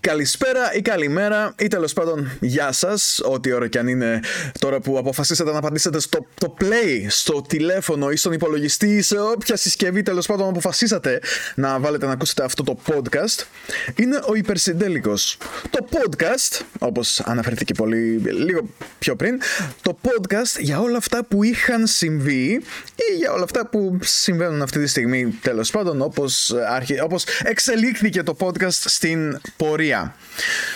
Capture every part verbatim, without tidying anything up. καλησπέρα ή καλημέρα ή τέλος πάντων γεια σας, ό,τι ώρα κι αν είναι τώρα που αποφασίσατε να πατήσετε στο το play, στο τηλέφωνο ή στον υπολογιστή ή σε όποια συσκευή τέλος πάντων αποφασίσατε να βάλετε να ακούσετε αυτό το podcast. Είναι ο Υπερσυντέλικος. Το podcast, όπως αναφέρθηκε πολύ λίγο πιο πριν, το podcast για όλα αυτά που είχαν συμβεί ή για όλα αυτά που συμβαίνουν αυτή τη στιγμή τέλος πάντων, όπως, αρχι... όπως εξελίχθηκε το podcast στην πορεία.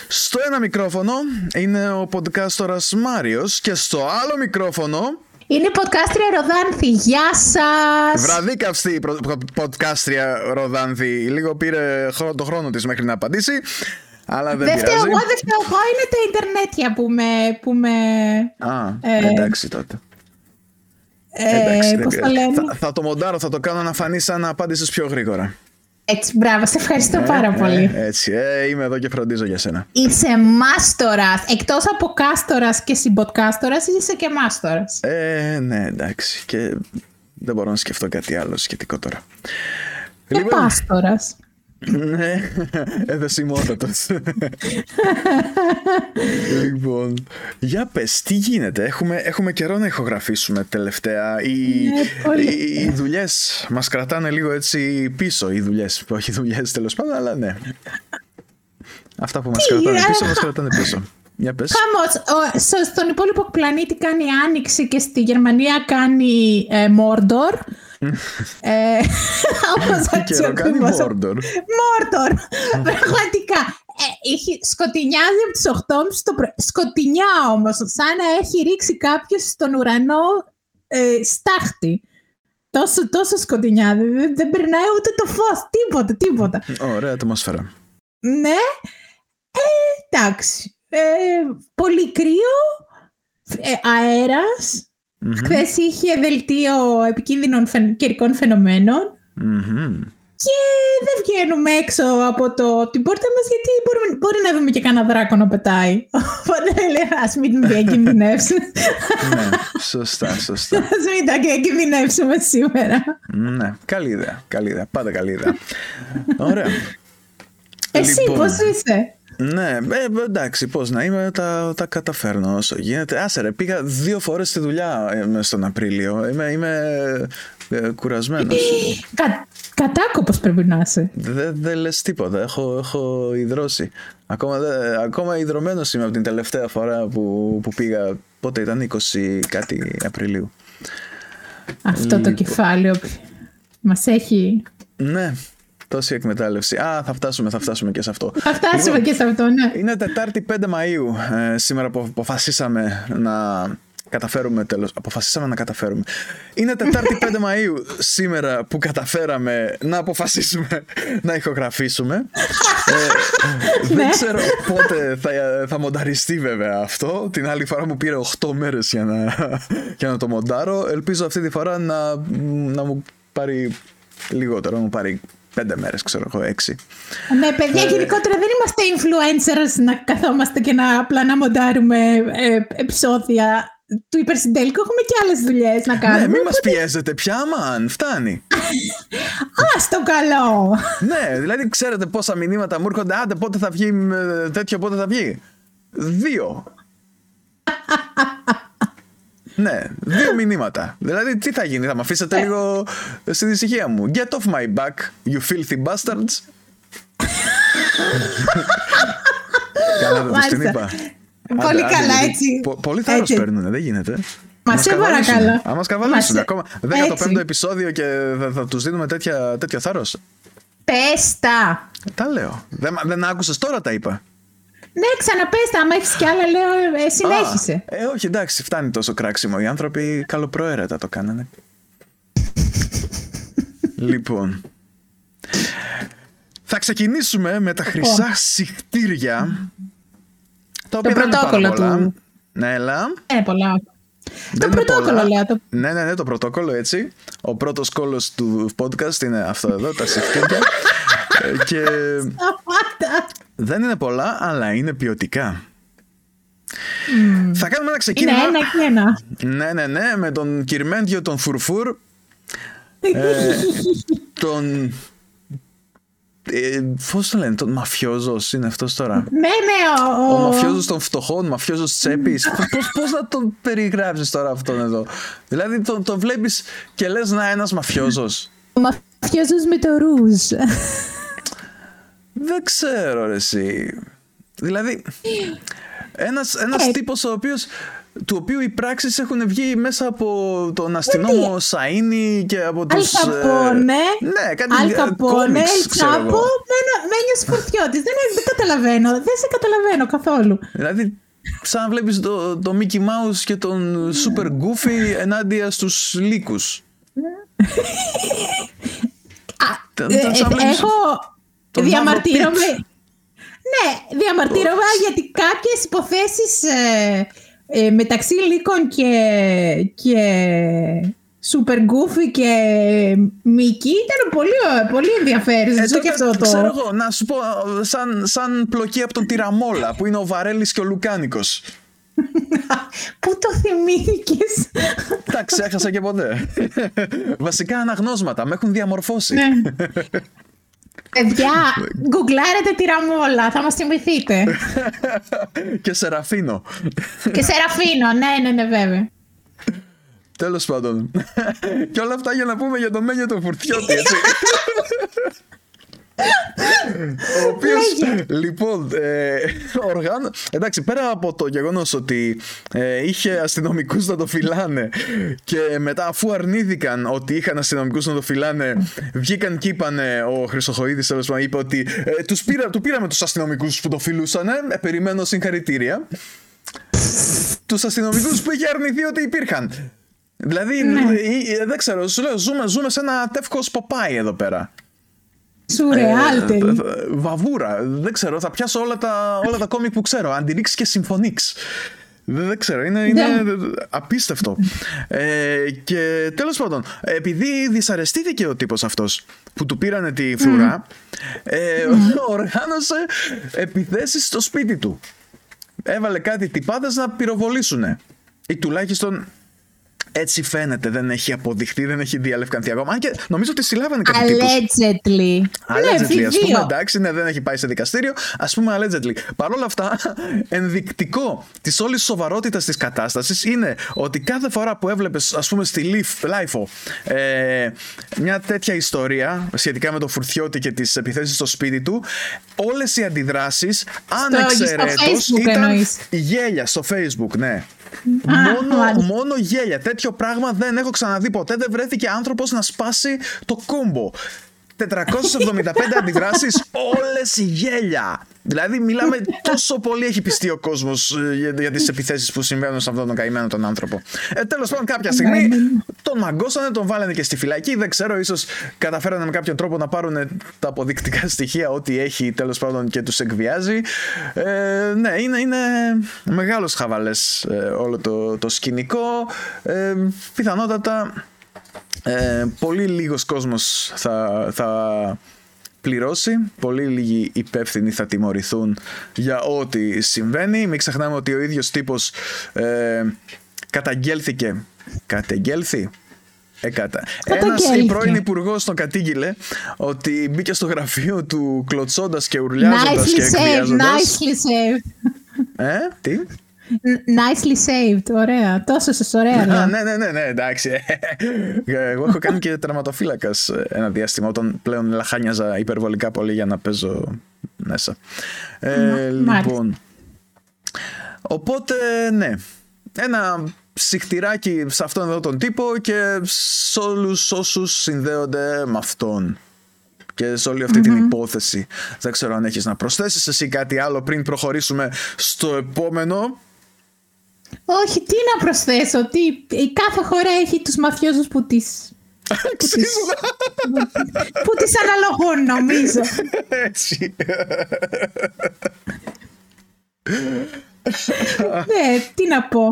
Στο ένα μικρόφωνο είναι ο podcastορας Μάριος και στο άλλο μικρόφωνο είναι η podcastρια Ροδάνθη. Γεια σας! Βραδίκαυστη podcastρια Ροδάνθη. Λίγο πήρε το χρόνο της μέχρι να απαντήσει, αλλά δεν φταίω εγώ, δεν φταίω εγώ, είναι τα Ιντερνέτια που με... Που με Α, ε... εντάξει τότε. Ε, εντάξει, πώς το λέμε. Θα, θα το μοντάρω, θα το κάνω να φανεί σαν να απάντησες πιο γρήγορα. Έτσι, μπράβο, σε ευχαριστώ ε, πάρα ε, πολύ. Έτσι, ε, είμαι εδώ και φροντίζω για σένα. Είσαι μάστορας. Εκτός από κάστορας και συμποτκάστορας, είσαι και μάστορας. Ε, ναι, εντάξει. Και δεν μπορώ να σκεφτώ κάτι άλλο σχετικό τώρα. Και λοιπόν, πάστορας. Ναι, εδεσιμότατος. Λοιπόν, για πες, τι γίνεται. Έχουμε, έχουμε καιρό να ηχογραφήσουμε τελευταία. Οι, ναι, οι, οι δουλειές μας κρατάνε λίγο έτσι πίσω. Οι δουλειές, όχι δουλειές τέλος πάντων, αλλά ναι. Αυτά που μας κρατάνε πίσω, μας κρατάνε πίσω. Για πες. Χαμός, στον υπόλοιπο πλανήτη κάνει άνοιξη και στη Γερμανία κάνει ε, Μόρντορ. Καιρό κάνει Μόρντορ. Μόρντορ, πραγματικά. Σκοτεινιάζει από τις οκτώ και τριάντα το πρωί. Σκοτεινιά όμως, σαν να έχει ρίξει κάποιος στον ουρανό στάχτη. Τόσο, τόσο σκοτεινιάζει. Δεν περνάει ούτε το φως, τίποτα, τίποτα. Ωραία ατμόσφαιρα. Ναι, εντάξει. Πολύ κρύο, αέρας. Mm-hmm. Χθες είχε δελτίο επικίνδυνων φαι... καιρικών φαινομένων. Mm-hmm. Και δεν βγαίνουμε έξω από το... την πόρτα μας, γιατί μπορούμε... μπορεί να δούμε και κανένα δράκο να πετάει. Οπότε λέει, ας μην διακινδυνεύσουμε. Ναι, σωστά, σωστά. Ας μην τα διακινδυνεύσουμε σήμερα. Ναι, καλή ιδέα, καλή ιδέα, πάντα καλή ιδέα. Ωραία. Εσύ λοιπόν, πώς είσαι? Ναι, ε, εντάξει, πώς να είμαι, τα, τα καταφέρνω όσο γίνεται. Άσε ρε, πήγα δύο φορές στη δουλειά στον Απρίλιο. Είμαι, είμαι ε, κουρασμένος. Κα, κατάκοπος πρέπει να είσαι. Δεν δε λες τίποτα, έχω, έχω υδρώσει. Ακόμα, δε, ακόμα υδρωμένος είμαι από την τελευταία φορά που, που πήγα. Πότε ήταν, είκοσι κάτι Απριλίου. Αυτό λοιπόν, το κεφάλαιο μας έχει... Ναι. Τόση εκμετάλλευση. Α, θα φτάσουμε, θα φτάσουμε και σε αυτό. Θα φτάσουμε λοιπόν, και σε αυτό, ναι. Είναι Τετάρτη πέντε Μαΐου. Ε, σήμερα που αποφασίσαμε να καταφέρουμε τέλος. Αποφασίσαμε να καταφέρουμε. Είναι Τετάρτη πέντε Μαΐου σήμερα που καταφέραμε να αποφασίσουμε να ηχογραφήσουμε. ε, δεν ξέρω πότε θα, θα μονταριστεί βέβαια αυτό. Την άλλη φορά μου πήρε οκτώ μέρες για να, για να το μοντάρω. Ελπίζω αυτή τη φορά να, να μου πάρει λιγότερο, να μου πάρει Πέντε μέρες, ξέρω εγώ, έξι. Ναι, παιδιά, ε, γενικότερα δεν είμαστε influencers να καθόμαστε και να απλά να μοντάρουμε ε, επεισόδια του Υπερσυντέλικου. Έχουμε και άλλες δουλειές να κάνουμε. Ναι, μην μας πιέζετε πια, μαν, φτάνει. Α, το καλό. Ναι, δηλαδή ξέρετε πόσα μηνύματα μου έρχονται. Άντε, πότε θα βγει τέτοιο, πότε θα βγει. Δύο. Ναι, δύο μηνύματα. Δηλαδή, τι θα γίνει, θα με αφήσετε λίγο στην ησυχία μου. Get off my back, you filthy bastards. Καλά, δεν τους την είπα. Πολύ καλά, έτσι. Πολύ θάρρος παίρνουνε, δεν γίνεται. Μα σε παρακαλώ. Αν μας καβαλήσουν ακόμα. δέκατο πέμπτο επεισόδιο και θα τους δίνουμε τέτοιο θάρρος. Πες τα. Τα λέω. Δεν άκουσες τώρα, τα είπα. Ναι, ξαναπέστα, άμα έχεις κι άλλα, λέω, ε, συνέχισε. Α, ε, όχι, εντάξει, φτάνει τόσο κράξιμο. Οι άνθρωποι καλοπροαίρετα το κάνανε. Λοιπόν, θα ξεκινήσουμε με τα χρυσά συχτήρια. Το πρωτόκολλο του. Ναι, έλα. Ε, πολλά. Δεν το πρωτόκολλο, λέω. Το... Ναι, ναι, ναι, το πρωτόκολλο, έτσι. Ο πρώτος κόλλος του podcast είναι αυτό εδώ, τα συχτήρια. Και... δεν είναι πολλά, αλλά είναι ποιοτικά. Mm. Θα κάνουμε ένα ξεκίνημα. Είναι ένα και ένα. Ναι, ναι, ναι, με τον κυρμέντιο τον Φουρφούρ. ε, τον Ε, πώς το λένε, τον μαφιόζος είναι αυτός τώρα. Ναι, ναι, ο, ο μαφιόζος των φτωχών, μαφιόζος της τσέπης. πώς, πώς να τον περιγράψεις τώρα αυτόν εδώ? Δηλαδή τον, τον βλέπεις και λες να ένας μαφιόζος. Ο μαφιόζος με το ρούζ. Δεν ξέρω ρε εσύ. Δηλαδή ένας, ένας τύπος ο οποίος, του οποίου οι πράξεις έχουν βγει μέσα από τον αστυνόμο Σαΐνη και από τους... Αλκαπόνε, Αλκαπόνε, Ελτσάπο, Μένιος Φουρτιώτης. Δεν καταλαβαίνω, δεν σε καταλαβαίνω καθόλου. Δηλαδή, σαν να βλέπεις το, το Mickey Mouse και τον Super Goofy ενάντια στους λύκους. Έχω διαμαρτύρομαι. Ναι, διαμαρτύρομαι γιατί κάποιες υποθέσεις... Ε, μεταξύ λύκων και, και Super Goofy και Μίκη ήταν πολύ, πολύ ενδιαφέρον. Ε, το... Ξέρω εγώ, να σου πω σαν, σαν πλοκή από τον Τυραμόλα που είναι ο Βαρέλης και ο Λουκάνικος. Πού το θυμήθηκες? Τα ξέχασα και ποτέ. Βασικά αναγνώσματα, με έχουν διαμορφώσει. Ναι. Παιδιά, γκουγκλάρετε Τυραμόλα, θα μας θυμηθείτε. Και Σεραφίνο. Και Σεραφίνο, ναι, ναι, ναι, βέβαια. Τέλος πάντων. Και όλα αυτά για να πούμε για το Μένιο τον Φουρτιώτη, έτσι. Ο οποίος, λοιπόν, ε, οργάνω... Εντάξει, πέρα από το γεγονός ότι ε, είχε αστυνομικούς να το φυλάνε και μετά αφού αρνήθηκαν ότι είχαν αστυνομικούς να το φυλάνε, βγήκαν και είπανε, ο Χρυσοχοΐδης τέλος πάντων είπε ότι ε, τους πήρα, του πήραμε τους αστυνομικούς που το φυλούσανε, ε, περιμένω συγχαρητήρια. Τους αστυνομικούς που είχε αρνηθεί ότι υπήρχαν. Δηλαδή, ναι. ε, δεν ξέρω, σου λέω, ζούμε, ζούμε σε ένα τεύχος Παπάι εδώ πέρα. Σουρεάλ. Ε, βαβούρα. Δεν ξέρω, θα πιάσω όλα τα, όλα τα κόμικ που ξέρω. Αντιρίξ και συμφωνίξ. Δεν ξέρω, είναι, είναι yeah. απίστευτο. ε, και τέλος πάντων, επειδή δυσαρεστήθηκε ο τύπος αυτός που του πήρανε τη φρουρά, mm. ε, mm. οργάνωσε επιθέσεις στο σπίτι του. Έβαλε κάτι τυπάδες να πυροβολήσουνε. Ή τουλάχιστον... Έτσι φαίνεται, δεν έχει αποδειχτεί, δεν έχει διαλευκανθεί ακόμα. Αν και νομίζω ότι συλλάβανε κάποιοι τύπους. Allegedly. Allegedly, ας πούμε, εντάξει, ναι, δεν έχει πάει σε δικαστήριο. Ας πούμε, allegedly. Παρ' όλα αυτά, ενδεικτικό της όλης σοβαρότητας της κατάστασης είναι ότι κάθε φορά που έβλεπες, ας πούμε, στη Λάιφο ε, μια τέτοια ιστορία σχετικά με τον Φουρτιώτη και τις επιθέσεις στο σπίτι του, όλες οι αντιδράσεις, ανεξαιρέτως, ήταν εννοείς. Γέλια στο Facebook, ναι. Μόνο, μόνο γέλια. Τέτοιο πράγμα δεν έχω ξαναδεί ποτέ. Δεν βρέθηκε άνθρωπος να σπάσει το κόμπο. τετρακόσιες εβδομήντα πέντε αντιδράσεις, όλες οι γέλια. Δηλαδή μιλάμε, τόσο πολύ έχει πιστεί ο κόσμος για, για τις επιθέσεις που συμβαίνουν σε αυτόν τον καημένο τον άνθρωπο. ε, Τέλος πάντων, κάποια στιγμή τον μαγκώσανε, τον βάλανε και στη φυλακή. Δεν ξέρω, ίσως καταφέρανε με κάποιον τρόπο να πάρουν τα αποδεικτικά στοιχεία ότι έχει τέλος πάντων και τους εκβιάζει. ε, Ναι, είναι, είναι μεγάλος χαβαλές ε, όλο το, το σκηνικό. ε, Πιθανότατα Ε, πολύ λίγος κόσμος θα, θα πληρώσει. Πολύ λίγοι υπεύθυνοι θα τιμωρηθούν για ό,τι συμβαίνει. Μην ξεχνάμε ότι ο ίδιος τύπος ε, καταγγέλθηκε. Κατεγγέλθη ε, κατα... Ένας ή πρώην υπουργός τον κατήγγειλε ότι μπήκε στο γραφείο του κλωτσώντας και ουρλιάζοντας nicely και εκβιάζοντας. ε, Τι Nicely saved, ωραία. Τόσο σας ωραία. Ναι, ναι, ναι, ναι, ναι, εντάξει. Εγώ έχω κάνει και τερματοφύλακας ένα διάστημα, όταν πλέον λαχάνιαζα υπερβολικά πολύ για να παίζω μέσα. Ε, λοιπόν. Οπότε, ναι. Ένα ψυχτηράκι σε αυτόν εδώ τον τύπο και σε όλους όσους συνδέονται με αυτόν. Και σε όλη αυτή mm-hmm. την υπόθεση. Δεν ξέρω αν έχεις να προσθέσεις εσύ κάτι άλλο πριν προχωρήσουμε στο επόμενο. Όχι, τι να προσθέσω, ότι η κάθε χώρα έχει τους μαφιόζους που τις που τις, που τις αναλογούν, νομίζω. Έτσι. Ναι, τι να πω.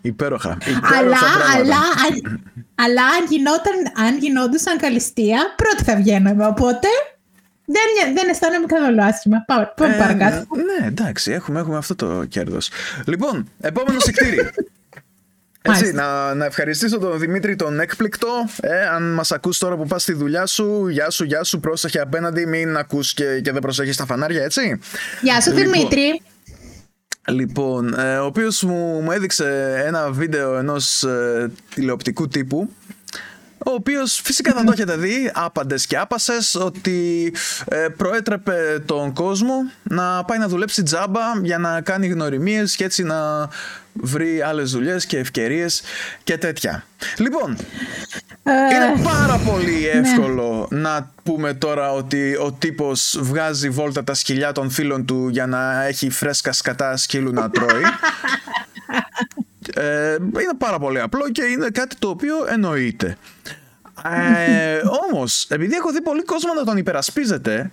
Υπέροχα, υπέροχα αλλά, αλλά, αν, αλλά αν, γινόταν, αν γινόντουσαν καλλιστεία, πρώτη θα βγαίναμε. Οπότε δεν, δεν αισθάνομαι καθόλου άσχημα. Πάμε ε, παρακάτω. Ναι, εντάξει, έχουμε, έχουμε αυτό το κέρδος. Λοιπόν, επόμενο σικτήρι. Έτσι, να, να ευχαριστήσω τον Δημήτρη τον έκπληκτο. Ε, αν μας ακούς τώρα που πας στη δουλειά σου, γεια σου, γεια σου, πρόσεχε απέναντι, μην ακούς και, και δεν προσέχεις τα φανάρια, έτσι. Γεια σου, λοιπόν, Δημήτρη. Λοιπόν, ε, ο οποίος μου, μου έδειξε ένα βίντεο ενός ε, τηλεοπτικού τύπου, ο οποίος φυσικά θα το έχετε δει, άπαντες και άπασες, ότι ε, προέτρεπε τον κόσμο να πάει να δουλέψει τζάμπα για να κάνει γνωριμίες και έτσι να βρει άλλες δουλειές και ευκαιρίες και τέτοια. Λοιπόν, ε, είναι πάρα πολύ εύκολο, ναι, να πούμε τώρα ότι ο τύπος βγάζει βόλτα τα σκυλιά των φίλων του για να έχει φρέσκα σκατά σκύλου να τρώει. Ε, είναι πάρα πολύ απλό και είναι κάτι το οποίο εννοείται. Ε, όμως, επειδή έχω δει πολύ κόσμο να τον υπερασπίζεται,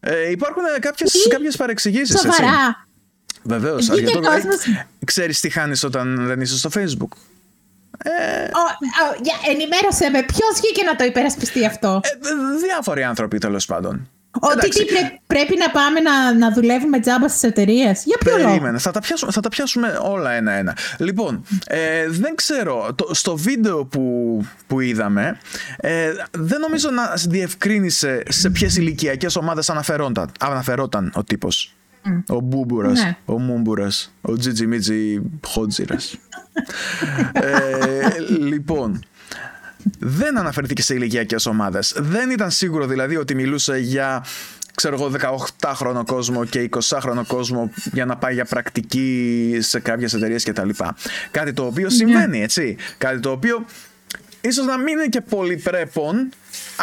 ε, υπάρχουν κάποιες, κάποιες παρεξηγήσεις. Σοβαρά. Βεβαίως. Ξέρεις τι χάνεις όταν δεν είσαι στο Facebook. Ε, ο, ο, για, ενημέρωσε με, ποιος βγήκε να το υπερασπιστεί αυτό. Ε, διάφοροι άνθρωποι, τέλος πάντων. Ότι τι πρέ, πρέπει να πάμε να, να δουλεύουμε τζάμπα στις εταιρείες. Για ποιο λόγο. Περίμενε, θα τα πιάσουμε, θα τα πιάσουμε όλα ένα-ένα. Λοιπόν, ε, δεν ξέρω, το, στο βίντεο που, που είδαμε, ε, δεν νομίζω να διευκρίνησε σε ποιες ηλικιακές ομάδες αναφερόταν, αναφερόταν ο τύπος. Mm. Ο Μπούμπουρας, ναι, ο Μούμπουρας, ο Τζιτζιμίτζι Χότζιρας. ε, λοιπόν... Δεν αναφερθήκε σε ηλικιακές ομάδες. Δεν ήταν σίγουρο δηλαδή ότι μιλούσε για, ξέρω εγώ, δεκαοχτάχρονο κόσμο και εικοσάχρονο κόσμο για να πάει για πρακτική σε κάποιες εταιρείες κτλ. Κάτι το οποίο συμβαίνει, έτσι. Κάτι το οποίο ίσως να μην είναι και πολύ πρέπον,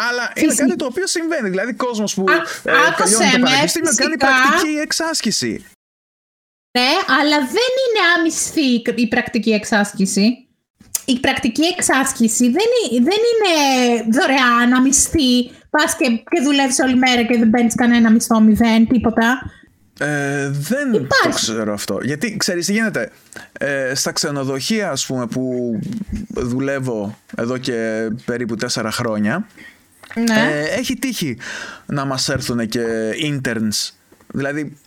αλλά είναι κάτι το οποίο συμβαίνει. Δηλαδή, κόσμος που ε, τελειώνει το πανεπιστήμιο κάνει πρακτική εξάσκηση. Ναι, αλλά δεν είναι άμυστη η πρακτική εξάσκηση. Η πρακτική εξάσκηση δεν, δεν είναι δωρεάν, αμυστή. Πας και, και δουλεύεις όλη μέρα και δεν παίρνεις κανένα μισθό, μηδέν, τίποτα. Ε, δεν Υπάρχει. Το ξέρω αυτό. Γιατί ξέρεις τι γίνεται. Ε, στα ξενοδοχεία, ας πούμε, που δουλεύω εδώ και περίπου τέσσερα χρόνια, ναι, ε, έχει τύχει να μας έρθουν και interns. Δηλαδή,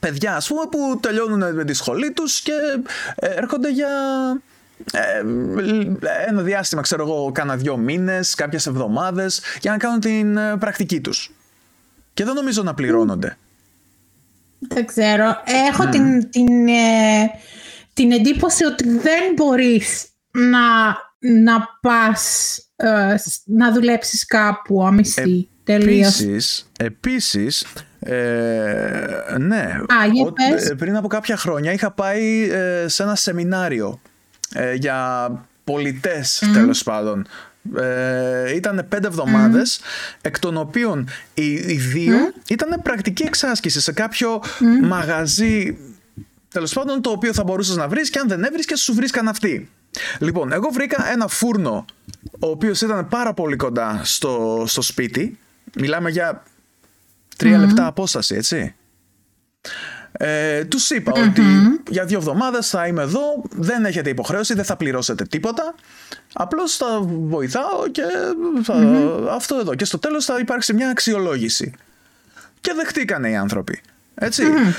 παιδιά, ας πούμε, που τελειώνουν με τη σχολή τους και έρχονται για... Ε, ένα διάστημα, ξέρω εγώ, κάνα δύο μήνες, κάποιες εβδομάδες, για να κάνουν την πρακτική τους. Και δεν νομίζω να πληρώνονται. Δεν ξέρω. Έχω mm. την, την, ε, την εντύπωση ότι δεν μπορείς να, να πας ε, να δουλέψεις κάπου αμυστή. Επίσης, επίσης ε, ναι, Α, ό, πριν από κάποια χρόνια είχα πάει ε, σε ένα σεμινάριο Ε, για πολιτές, mm-hmm, τέλος πάντων. Ε, ήτανε πέντε εβδομάδες, mm-hmm, εκ των οποίων οι, οι δύο, mm-hmm, ήτανε πρακτική εξάσκηση σε κάποιο, mm-hmm, μαγαζί, τέλος πάντων, το οποίο θα μπορούσες να βρεις και αν δεν έβρισκες σου βρίσκαν αυτοί. Λοιπόν, εγώ βρήκα ένα φούρνο ο οποίος ήταν πάρα πολύ κοντά στο, στο σπίτι. Μιλάμε για τρία mm-hmm. λεπτά απόσταση, έτσι. Ε, τους είπα mm-hmm. ότι για δύο εβδομάδες θα είμαι εδώ, δεν έχετε υποχρέωση, δεν θα πληρώσετε τίποτα, απλώς θα βοηθάω και θα... Mm-hmm. αυτό εδώ, και στο τέλος θα υπάρξει μια αξιολόγηση. Και δεχτήκανε οι άνθρωποι, έτσι. Mm-hmm.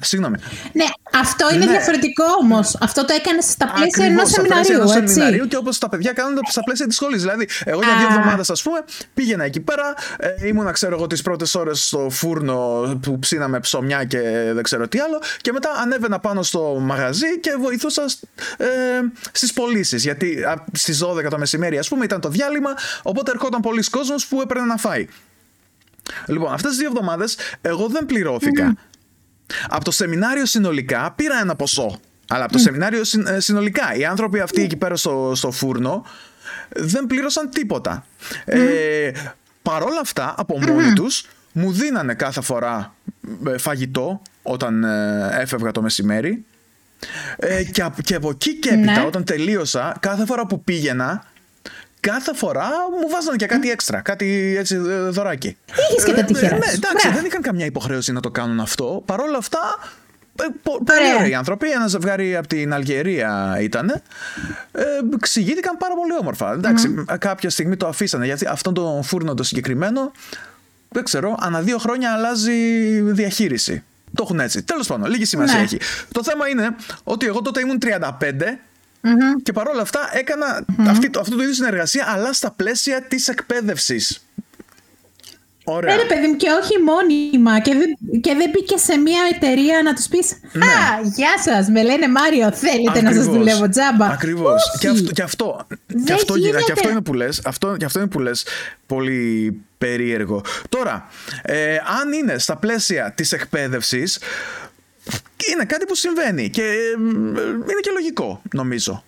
Συγγνώμη. Ναι, αυτό είναι, ναι, διαφορετικό όμως. Αυτό το έκανε στα πλαίσια ενός σεμιναρίου, ενός έτσι. σεμιναρίου, και όπως τα παιδιά κάνουν στα πλαίσια της σχολής. Δηλαδή, εγώ για δύο εβδομάδες, ας πούμε, πήγαινα εκεί πέρα, ε, ήμουνα, ξέρω εγώ, τις πρώτες ώρες στο φούρνο που ψήναμε ψωμιά και δεν ξέρω τι άλλο, και μετά ανέβαινα πάνω στο μαγαζί και βοηθούσα ε, στις πωλήσεις. Γιατί α, στις δώδεκα το μεσημέρι, ας πούμε, ήταν το διάλειμμα, οπότε ερχόταν πολλοί κόσμος που έπαιρνε να φάει. Λοιπόν, αυτές τις δύο εβδομάδες εγώ δεν πληρώθηκα. Mm. Από το σεμινάριο συνολικά πήρα ένα ποσό. Αλλά από το mm. σεμινάριο συν, ε, συνολικά οι άνθρωποι αυτοί mm. εκεί πέρα στο, στο φούρνο δεν πλήρωσαν τίποτα. Mm. Ε, παρόλα αυτά, από mm. μόνοι τους μου δίνανε κάθε φορά ε, φαγητό όταν ε, έφευγα το μεσημέρι. Ε, και, και από εκεί και έπειτα, ναι, όταν τελείωσα, κάθε φορά που πήγαινα, κάθε φορά μου βάζανε και κάτι έξτρα, κάτι έτσι δωράκι. Είχες και τα τυχερά. Ε, ναι, εντάξει, Βραία. δεν είχαν καμιά υποχρέωση να το κάνουν αυτό. Παρ' όλα αυτά, πολύ ωραίοι άνθρωποι. Ένα ζευγάρι από την Αλγερία ήτανε. Ε, ξηγήθηκαν πάρα πολύ όμορφα. Ε, εντάξει, mm. κάποια στιγμή το αφήσανε, γιατί αυτόν τον φούρνο το συγκεκριμένο, δεν ξέρω, ανά δύο χρόνια αλλάζει διαχείριση. Το έχουν έτσι. Τέλος πάντων, λίγη σημασία, ναι, έχει. Το θέμα είναι ότι εγώ τότε ήμουν τριάντα πέντε Mm-hmm. Και παρόλα αυτά έκανα mm-hmm. αυτή, αυτό το είδους συνεργασία, αλλά στα πλαίσια της εκπαίδευσης. Ωραία. Ναι, παιδί μου, και όχι μόνιμα. Και δεν, και δεν μπήκε σε μια εταιρεία να τους πεις ναι. Α, γεια σας, με λένε Μάριο, θέλετε ακριβώς, να σας δουλεύω τζάμπα. Ακριβώς. Και αυτό, και αυτό, και αυτό, και αυτό είναι που λες, αυτό, και αυτό είναι που λες, πολύ περίεργο. Τώρα, ε, αν είναι στα πλαίσια της εκπαίδευσης, είναι κάτι που συμβαίνει και ε, είναι και λογικό, νομίζω.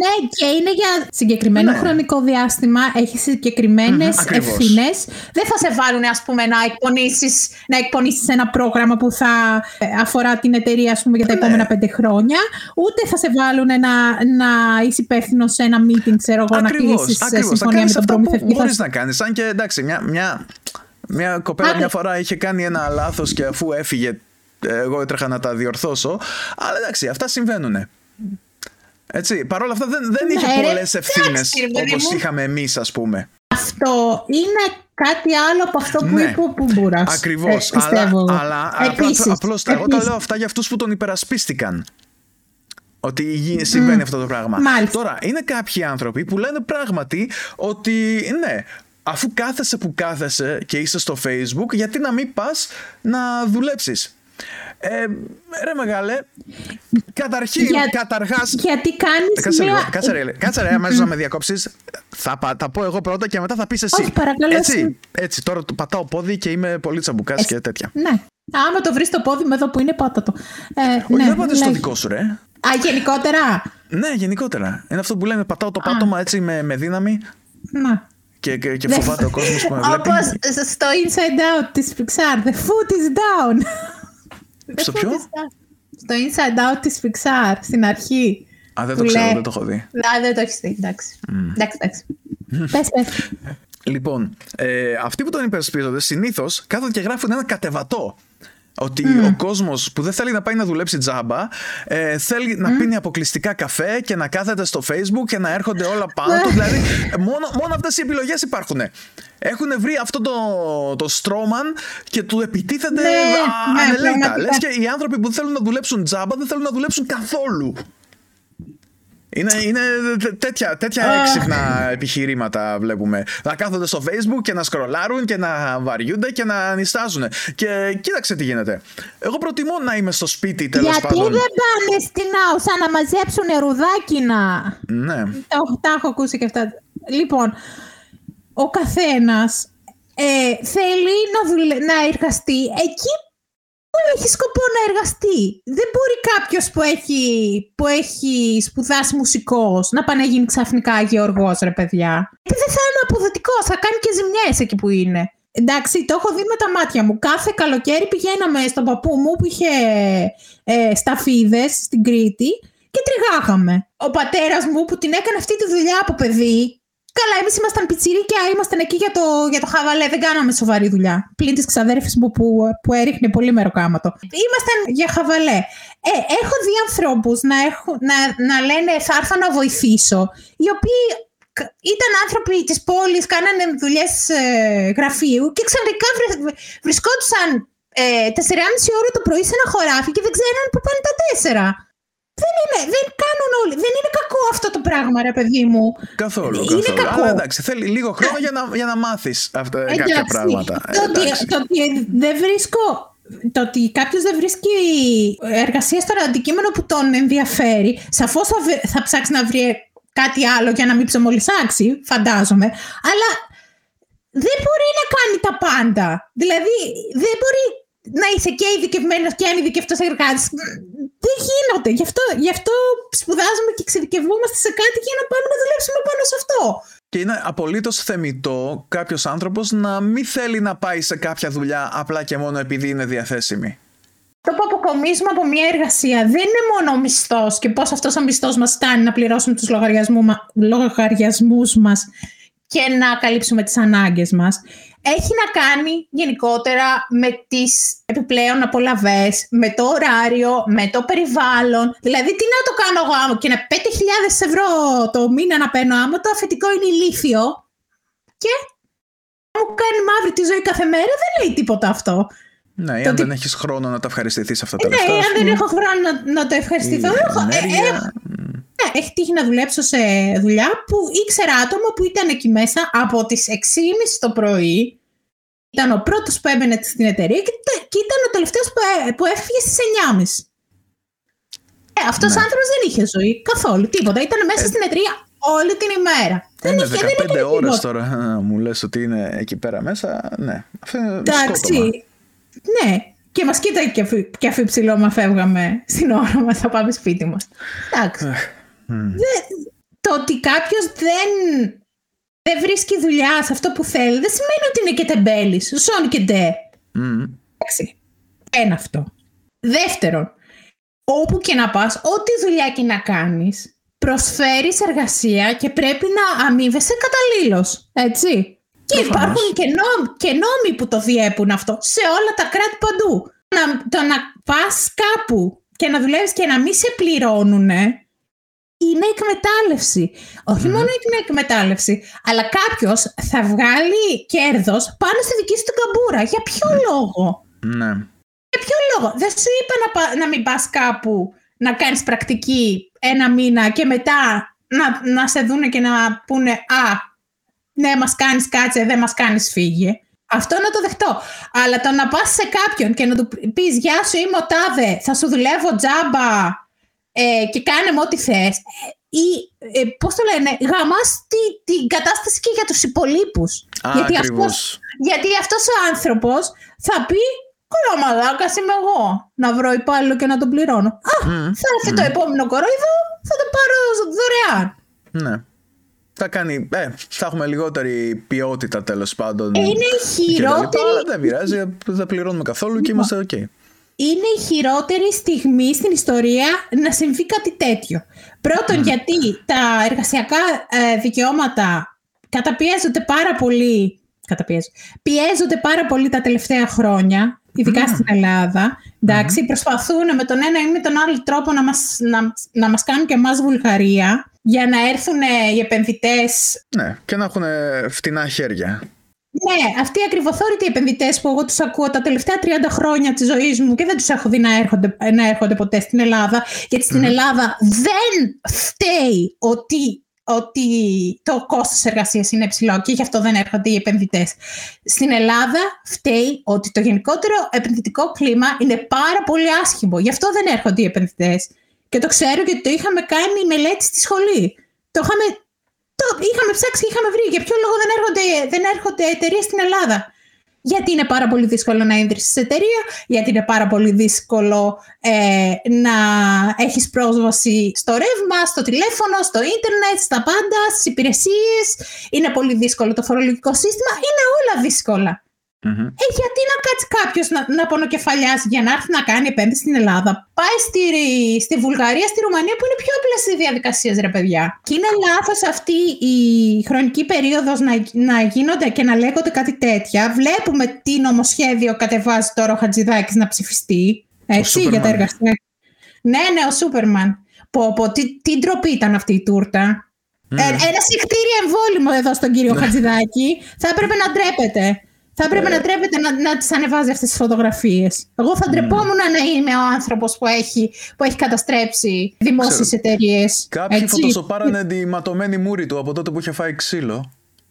Ναι, και είναι για συγκεκριμένο ναι. χρονικό διάστημα, έχει συγκεκριμένες mm-hmm, ευθύνες. Δεν θα σε βάλουν, ας πούμε, να εκπονήσεις, να εκπονήσεις ένα πρόγραμμα που θα αφορά την εταιρεία, ας πούμε, για τα ναι. επόμενα πέντε χρόνια. Ούτε θα σε βάλουν να, να είσαι υπεύθυνο σε ένα meeting, ξέρω εγώ, να κλείσεις συμφωνία με τον προμηθευτή. Που μπορείς θα... να κάνεις, αν και εντάξει, μια, μια, μια κοπέλα Ά, μια φορά είχε κάνει ένα λάθος και αφού έφυγε, εγώ έτρεχα να τα διορθώσω. Αλλά εντάξει, αυτά συμβαίνουνε. Έτσι, παρόλα αυτά δεν, δεν είχε ναι, πολλές ευθύνες όπως είχαμε εμείς, ας πούμε. Αυτό είναι κάτι άλλο από αυτό που ναι. είπε ο Μπούμπουρας. Ακριβώς, ε, αλλά, αλλά επίσης, απλώς επίσης. Εγώ τα λέω αυτά για αυτούς που τον υπερασπίστηκαν. Ότι συμβαίνει mm. αυτό το πράγμα. Μάλιστα. Τώρα, είναι κάποιοι άνθρωποι που λένε πράγματι ότι ναι, αφού κάθεσαι που κάθεσαι και είσαι στο Facebook, γιατί να μην πας να δουλέψεις. Ε, ρε μεγάλε, καταρχήν, Για... καταρχάς γιατί κάνεις κάτσε μια... λίγο, κάτσε ρε, αμέσως να με διακόψεις. Θα τα πω εγώ πρώτα και μετά θα πεις εσύ. Όχι, παρακαλώ. Έτσι, έτσι, τώρα πατάω πόδι και είμαι πολύ τσαμπουκάς εσύ... και τέτοια. Ναι, άμα το βρεις το πόδι με εδώ που είναι πάτα το ε, όχι, ναι, δεν πατήσεις το δικό σου ρε. Α, γενικότερα. Ναι, γενικότερα, είναι αυτό που λέμε, πατάω το πάτωμα έτσι με, με δύναμη. Να. Και, και, και φοβάται ο κόσμος που με βλέπει. Όπως στο Inside Out της Pixar, the foot is down. Στο ποιο? Στο Inside Out της Pixar, στην αρχή. Α, δεν το ξέρω, δεν το έχω δει. Α, δεν το έχεις δει, εντάξει. Εντάξει, εντάξει. Πες, πες. Λοιπόν, ε, αυτοί που τον υπερασπίζονται συνήθως κάθονται και γράφουν ένα κατεβατό. Ότι mm. ο κόσμος που δεν θέλει να πάει να δουλέψει τζάμπα ε, θέλει mm. να πίνει αποκλειστικά καφέ και να κάθεται στο Facebook και να έρχονται όλα πάνω του. Δηλαδή μόνο, μόνο αυτές οι επιλογές υπάρχουν. Έχουν βρει αυτό το, το στρώμαν και του επιτίθεται ναι, α, ναι, ανελέγητα. Λες και οι άνθρωποι που θέλουν να δουλέψουν τζάμπα δεν θέλουν να δουλέψουν καθόλου. Είναι, είναι τέτοια, τέτοια oh. έξυπνα επιχειρήματα βλέπουμε. Να κάθονται στο Facebook και να σκρολάρουν και να βαριούνται και να ανιστάζουν. Και κοίταξε τι γίνεται. Εγώ προτιμώ να είμαι στο σπίτι, τέλος πάντων. Γιατί δεν πάνε στην Άουσα να μαζέψουν ρουδάκινα. Ναι. Τα έχω ακούσει και αυτά. Λοιπόν, ο καθένας ε, θέλει να, δουλε... να εργαστεί εκεί έχει σκοπό να εργαστεί. Δεν μπορεί κάποιος που έχει, που έχει σπουδάσει μουσικός να πάει να γίνει ξαφνικά γεωργός, ρε παιδιά. Γιατί δεν θα είναι αποδοτικός, θα κάνει και ζημιές εκεί που είναι. Εντάξει, το έχω δει με τα μάτια μου. Κάθε καλοκαίρι πηγαίναμε στον παππού μου που είχε ε, σταφίδες στην Κρήτη και τριγάγαμε. Ο πατέρας μου που την έκανε αυτή τη δουλειά από παιδί. Καλά, εμείς ήμασταν πιτσιρίκια, ήμασταν εκεί για το, για το χαβαλέ, δεν κάναμε σοβαρή δουλειά. Πλην της ξαδέρφης μου που, που έριχνε πολύ μεροκάματο. Ήμασταν για χαβαλέ. Ε, έχω δει ανθρώπους να, να, να λένε θα έρθω να βοηθήσω, οι οποίοι ήταν άνθρωποι της πόλης, κάνανε δουλειές ε, γραφείου και ξαφνικά βρισκόντουσαν ε, τεσσεράμιση ώρα το πρωί σε ένα χωράφι και δεν ξέραν που πάνε τα τέσσερα. Δεν είναι, δεν κάνουν όλοι. Δεν είναι κακό αυτό το πράγμα, ρε παιδί μου. Καθόλου. Είναι καθόλου. Κακό. Αλλά εντάξει, θέλει λίγο χρόνο για να, για να μάθεις αυτά, εντάξει, κάποια πράγματα. Το ότι, το ότι δεν βρίσκω. Το ότι κάποιος δεν βρίσκει εργασία στο αντικείμενο που τον ενδιαφέρει, σαφώς θα, θα ψάξει να βρει κάτι άλλο για να μην ψωμολυσάξει, φαντάζομαι. Αλλά δεν μπορεί να κάνει τα πάντα. Δηλαδή, δεν μπορεί να είσαι και ειδικευμένος και ανειδικευτός εργάτης. Δεν γίνονται. Γι' αυτό, γι' αυτό σπουδάζουμε και εξειδικευόμαστε σε κάτι για να πάμε να δουλέψουμε πάνω σε αυτό. Και είναι απολύτως θεμιτό κάποιος άνθρωπος να μην θέλει να πάει σε κάποια δουλειά απλά και μόνο επειδή είναι διαθέσιμη. Το που αποκομίζουμε από μια εργασία δεν είναι μόνο ο μισθός και πώς αυτός ο μισθός μας φτάνει να πληρώσουμε τους λογαριασμούς μας και να καλύψουμε τις ανάγκες μας. Έχει να κάνει γενικότερα με τις επιπλέον απολαβές, με το ωράριο, με το περιβάλλον. Δηλαδή τι να το κάνω εγώ άμμο και να πέντε χιλιάδες ευρώ το μήνα να παίρνω άμμο, το αφεντικό είναι ηλίθιο και μου κάνει μαύρη τη ζωή κάθε μέρα, δεν λέει τίποτα αυτό. Ναι, το αν τι... δεν έχεις χρόνο να τα ευχαριστηθείς αυτά τα λεφτά. Ναι, αν δεν έχω χρόνο να, να το ευχαριστηθώ. Έχω, ε, ε, ε, ναι, έχει τύχει να δουλέψω σε δουλειά που ήξερα άτομα που ήταν εκεί μέσα από τις έξι και μισή το πρωί. Ήταν ο πρώτος που έμπαινε στην εταιρεία και ήταν ο τελευταίος που έφυγε στις εννιά και μισή. Ε, αυτός ναι. άνθρωπος δεν είχε ζωή καθόλου, τίποτα. Ήταν μέσα ε... στην εταιρεία όλη την ημέρα. Είναι δεν είχε, δεκαπέντε δεν ώρες τώρα μου λες ότι είναι εκεί πέρα μέσα. Ναι, αυτό είναι σκότωμα. Ναι. Και μας κοίταγε και αφού, και αφού ψηλό μα φεύγαμε στην ώρα μας, θα πάμε σπίτι μας. Εντάξει. Mm. Το ότι κάποιος δεν, δεν βρίσκει δουλειά σε αυτό που θέλει, δεν σημαίνει ότι είναι και τεμπέλης. Σον και ντε. Mm. Εντάξει. Ένα αυτό. Δεύτερον, όπου και να πας, ό,τι δουλειά και να κάνεις, προσφέρεις εργασία και πρέπει να αμείβεσαι καταλήλως. Έτσι. Και υπάρχουν και, νόμ, και νόμοι που το διέπουν αυτό σε όλα τα κράτη παντού. Να, το να πας κάπου και να δουλεύεις και να μην σε πληρώνουν είναι εκμετάλλευση. Όχι mm. μόνο είναι εκμετάλλευση, αλλά κάποιος θα βγάλει κέρδος πάνω στη δική σου την καμπούρα. Για ποιο mm. λόγο? Mm. Για ποιο λόγο? Δεν σου είπα να, πα, να μην πας κάπου να κάνεις πρακτική ένα μήνα και μετά να, να σε δούνε και να πούνε «Α, ναι, μας κάνεις κάτσε, δεν μας κάνεις φύγε». Αυτό να το δεχτώ. Αλλά το να πας σε κάποιον και να του πεις «Γεια σου, είμαι ο τάδε, θα σου δουλεύω τζάμπα ε, και κάνε με ό,τι θες» ή ε, πώς το λένε, γαμάς την, την κατάσταση και για τους υπολείπους. Α, γιατί, αυτός, γιατί αυτός ο άνθρωπος θα πει «Κορό μαλάκας είμαι εγώ, να βρω υπάλληλο και να τον πληρώνω». Α, mm, θα έρθει mm. το επόμενο κορόιδο, θα το πάρω δωρεάν. Ναι. Θα κάνει, ε, θα έχουμε λιγότερη ποιότητα τέλος πάντων. Είναι χειρότερη. Αλλά δεν πειράζει, δεν πληρώνουμε καθόλου και είμαστε οκ. Okay. Είναι η χειρότερη στιγμή στην ιστορία να συμβεί κάτι τέτοιο. Πρώτον, mm. γιατί τα εργασιακά ε, δικαιώματα καταπιέζονται πάρα πολύ. Καταπιέζονται, πιέζονται πάρα πολύ τα τελευταία χρόνια, ειδικά mm. στην Ελλάδα. Εντάξει, mm. προσπαθούν με τον ένα ή με τον άλλο τρόπο να μας, να, να μας κάνουν και εμάς Βουλγαρία. Για να έρθουν οι επενδυτές. Ναι, και να έχουν φτηνά χέρια. Ναι, αυτοί οι ακριβοθόρητοι επενδυτές που εγώ τους ακούω τα τελευταία τριάντα χρόνια της ζωής μου και δεν τους έχω δει να έρχονται, να έρχονται ποτέ στην Ελλάδα. Γιατί στην mm. Ελλάδα δεν φταίει ότι, ότι το κόστος εργασίας είναι υψηλό και γι' αυτό δεν έρχονται οι επενδυτές. Στην Ελλάδα φταίει ότι το γενικότερο επενδυτικό κλίμα είναι πάρα πολύ άσχημο. Γι' αυτό δεν έρχονται οι επενδυτές. Και το ξέρω γιατί το είχαμε κάνει μελέτη στη σχολή. Το είχαμε, το είχαμε ψάξει και είχαμε βρει. Για ποιο λόγο δεν έρχονται, δεν έρχονται εταιρείες στην Ελλάδα? Γιατί είναι πάρα πολύ δύσκολο να ίδρυσεις εταιρεία, γιατί είναι πάρα πολύ δύσκολο ε, να έχεις πρόσβαση στο ρεύμα, στο τηλέφωνο, στο ίντερνετ, στα πάντα, στις υπηρεσίες. Είναι πολύ δύσκολο το φορολογικό σύστημα. Είναι όλα δύσκολα. Mm-hmm. Ε, γιατί να κάτσει κάποιος να, να πονοκεφαλιάσει για να έρθει να κάνει επένδυση στην Ελλάδα? Πάει στη, στη Βουλγαρία, στη Ρουμανία που είναι πιο απλές οι διαδικασίες, ρε παιδιά. Και είναι λάθος αυτή η χρονική περίοδος να, να γίνονται και να λέγονται κάτι τέτοια. Βλέπουμε τι νομοσχέδιο κατεβάζει τώρα ο Χατζηδάκης να ψηφιστεί. Έτσι, για τα εργαστήρια. Ναι, ναι, ο Σούπερμαν. Πω, πω, τι, τι ντροπή ήταν αυτή η τούρτα. Mm. Ε, ένα συχτήριο εμβόλυμο εδώ στον κύριο Χατζηδάκη. Θα έπρεπε να ντρέπεται. Θα πρέπει να τρέπεται να, να τις ανεβάζει αυτές τις φωτογραφίες. Εγώ θα ντρεπόμουν mm. να είμαι ο άνθρωπος που έχει, που έχει καταστρέψει δημόσιες εταιρείες. Κάποιοι έτσι φωτοσοπάρανε τη ματωμένη μούρη του από τότε που είχε φάει ξύλο.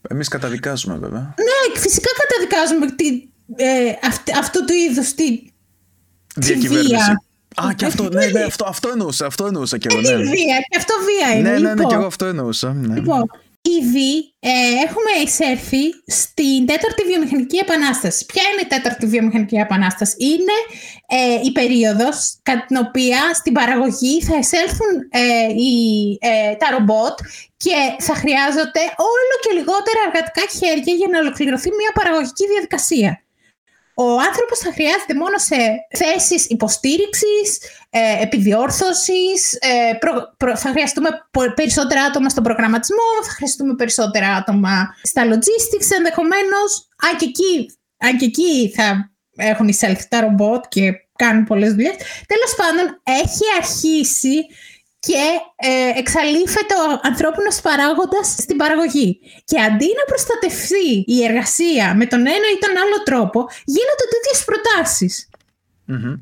Εμείς καταδικάζουμε βέβαια. Ναι, φυσικά καταδικάζουμε τη, ε, αυ, αυτού του είδους τη, τη βία. Α, και αυτό, ναι, ναι, αυτό, αυτό εννοούσα. Αυτό εννοούσα και εγώ. Ναι. Βία, και αυτό βία είναι. Ναι, ναι, ναι, λοιπόν, και εγώ αυτό εννοούσα. Ναι. Λοιπόν, ήδη ε, έχουμε εισέρθει στην τέταρτη βιομηχανική επανάσταση. Ποια είναι η τέταρτη βιομηχανική επανάσταση? Είναι ε, η περίοδος κατά την οποία στην παραγωγή θα εισέλθουν ε, οι, ε, τα ρομπότ και θα χρειάζονται όλο και λιγότερα εργατικά χέρια για να ολοκληρωθεί μια παραγωγική διαδικασία. Ο άνθρωπος θα χρειάζεται μόνο σε θέσεις υποστήριξης, ε, επιδιόρθωσης, ε, προ, προ, θα χρειαστούμε περισσότερα άτομα στον προγραμματισμό, θα χρειαστούμε περισσότερα άτομα στα logistics ενδεχομένως, αν και εκεί, αν και εκεί θα έχουν εισέλθει τα ρομπότ και κάνουν πολλές δουλειές. Τέλος πάντων, έχει αρχίσει και ε, εξαλείφεται ο ανθρώπινος παράγοντας στην παραγωγή. Και αντί να προστατευτεί η εργασία με τον ένα ή τον άλλο τρόπο, γίνονται τέτοιες προτάσεις. Mm-hmm.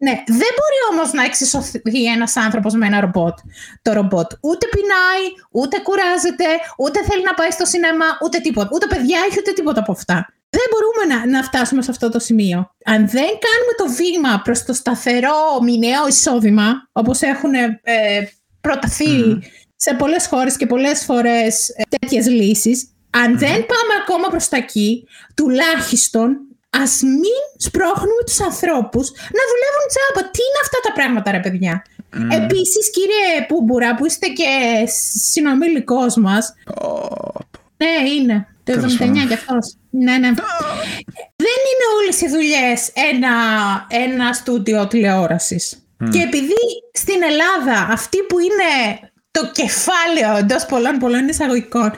Ναι, δεν μπορεί όμως να εξισωθεί ένας άνθρωπος με ένα ρομπότ. Το ρομπότ ούτε πεινάει, ούτε κουράζεται, ούτε θέλει να πάει στο σινεμά, ούτε τίποτα. Ούτε παιδιά έχει, ούτε τίποτα από αυτά. Δεν μπορούμε να, να φτάσουμε σε αυτό το σημείο. Αν δεν κάνουμε το βήμα προς το σταθερό μηνιαίο εισόδημα, όπως έχουν ε, προταθεί mm. σε πολλές χώρες και πολλές φορές ε, τέτοιες λύσεις, αν mm. δεν πάμε ακόμα προς τα εκεί, τουλάχιστον ας μην σπρώχνουμε τους ανθρώπους να δουλεύουν τσάπα. Τι είναι αυτά τα πράγματα, ρε παιδιά. Mm. Επίσης, κύριε Πούμπουρα, που είστε και συνομιλικός μας. Oh. Ναι, είναι. Το εβδομήντα εννιά κι αυτός. Ναι, ναι. Oh. Δεν είναι όλες οι δουλειές ένα, ένα στούντιο τηλεόρασης. Mm. Και επειδή στην Ελλάδα αυτοί που είναι το κεφάλαιο εντός πολλών πολλών εισαγωγικών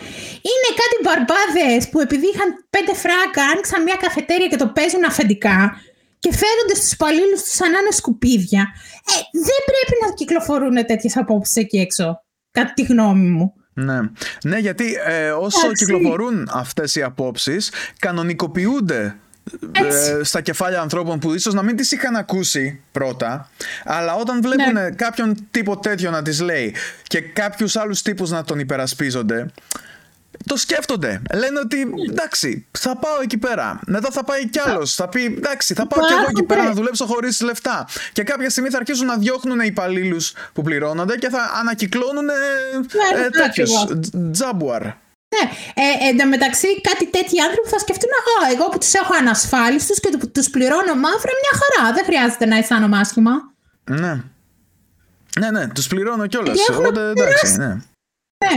είναι κάτι μπαρμπάδες που επειδή είχαν πέντε φράκα άνοιξαν μια καφετέρια και το παίζουν αφεντικά και φέρονται στους υπαλλήλους τους σαν να είναι σκουπίδια, ε, δεν πρέπει να κυκλοφορούν τέτοιες απόψεις εκεί έξω, κατά τη γνώμη μου. Ναι, ναι, γιατί ε, όσο έτσι κυκλοφορούν αυτές οι απόψεις, κανονικοποιούνται ε, στα κεφάλια ανθρώπων που ίσως να μην τις είχαν ακούσει πρώτα, αλλά όταν βλέπουν ναι. κάποιον τύπο τέτοιο να τις λέει και κάποιους άλλους τύπους να τον υπερασπίζονται, το σκέφτονται. Λένε ότι εντάξει, θα πάω εκεί πέρα. Μετά θα πάει κι άλλος. Θα πει εντάξει, θα πάω κι εγώ εκεί πέρα να δουλέψω χωρίς λεφτά. Και κάποια στιγμή θα αρχίσουν να διώχνουν οι υπαλλήλους που πληρώνονται και θα ανακυκλώνουν ε, ε, τέτοιους τζάμπουαρ. Ναι, ε, εν τω μεταξύ κάτι τέτοιοι άνθρωποι θα σκεφτούν α, εγώ που τους έχω ανασφάλιστους και τους πληρώνω μαύρα, μια χαρά. Δεν χρειάζεται να αισθάνομαι άσχημα. Ναι. Ναι, ναι, τους πληρώνω κιόλας. Οπότε εντάξει, ναι. ναι.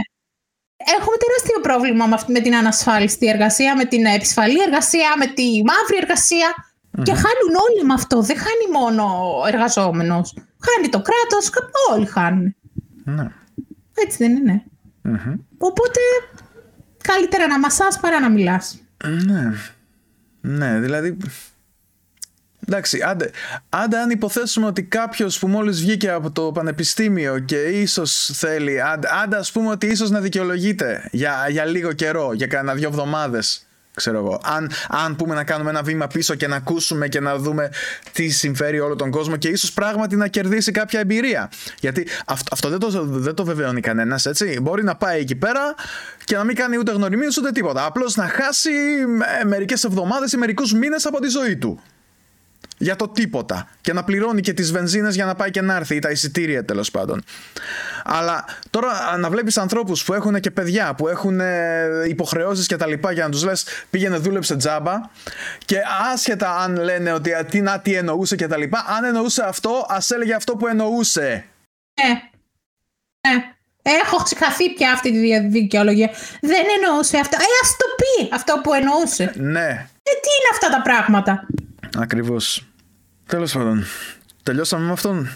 Έχουμε τεράστιο πρόβλημα με την ανασφάλιστη εργασία, με την επισφαλή εργασία, με τη μαύρη εργασία. Mm-hmm. Και χάνουν όλοι με αυτό. Δεν χάνει μόνο ο εργαζόμενος. Χάνει το κράτος, όλοι χάνουν. Mm-hmm. Έτσι δεν είναι. Mm-hmm. Οπότε καλύτερα να μασάς παρά να μιλάς. Ναι. Ναι, δηλαδή... Εντάξει, άντε, άντε αν υποθέσουμε ότι κάποιος που μόλις βγήκε από το πανεπιστήμιο και ίσως θέλει, άντε, άντε ας πούμε ότι ίσως να δικαιολογείται για, για λίγο καιρό, για κανένα δύο εβδομάδες, ξέρω εγώ. Αν, αν πούμε να κάνουμε ένα βήμα πίσω και να ακούσουμε και να δούμε τι συμφέρει όλο τον κόσμο και ίσως πράγματι να κερδίσει κάποια εμπειρία. Γιατί αυτό, αυτό δεν, το, δεν το βεβαιώνει κανένας, έτσι. Μπορεί να πάει εκεί πέρα και να μην κάνει ούτε γνωριμίες ούτε τίποτα. Απλώς να χάσει μερικές εβδομάδες ή μερικούς μήνες από τη ζωή του. Για το τίποτα. Και να πληρώνει και τις βενζίνες για να πάει και να έρθει, ή τα εισιτήρια τέλος πάντων. Αλλά τώρα να βλέπεις ανθρώπους που έχουν και παιδιά, που έχουν υποχρεώσεις και τα λοιπά, για να τους λες πήγαινε δούλεψε τζάμπα, και άσχετα αν λένε ότι τι, να, τι εννοούσε και τα λοιπά, αν εννοούσε αυτό, ας έλεγε αυτό που εννοούσε. Ναι. Ναι. Έχω ξεχαθεί πια αυτή τη δικαιολογία. Δεν εννοούσε αυτό. Ε, ας το πει αυτό που εννοούσε. Ναι. Ε, τι είναι αυτά τα πράγματα. Ακριβώς. Τέλος πάντων. Τελειώσαμε με αυτόν.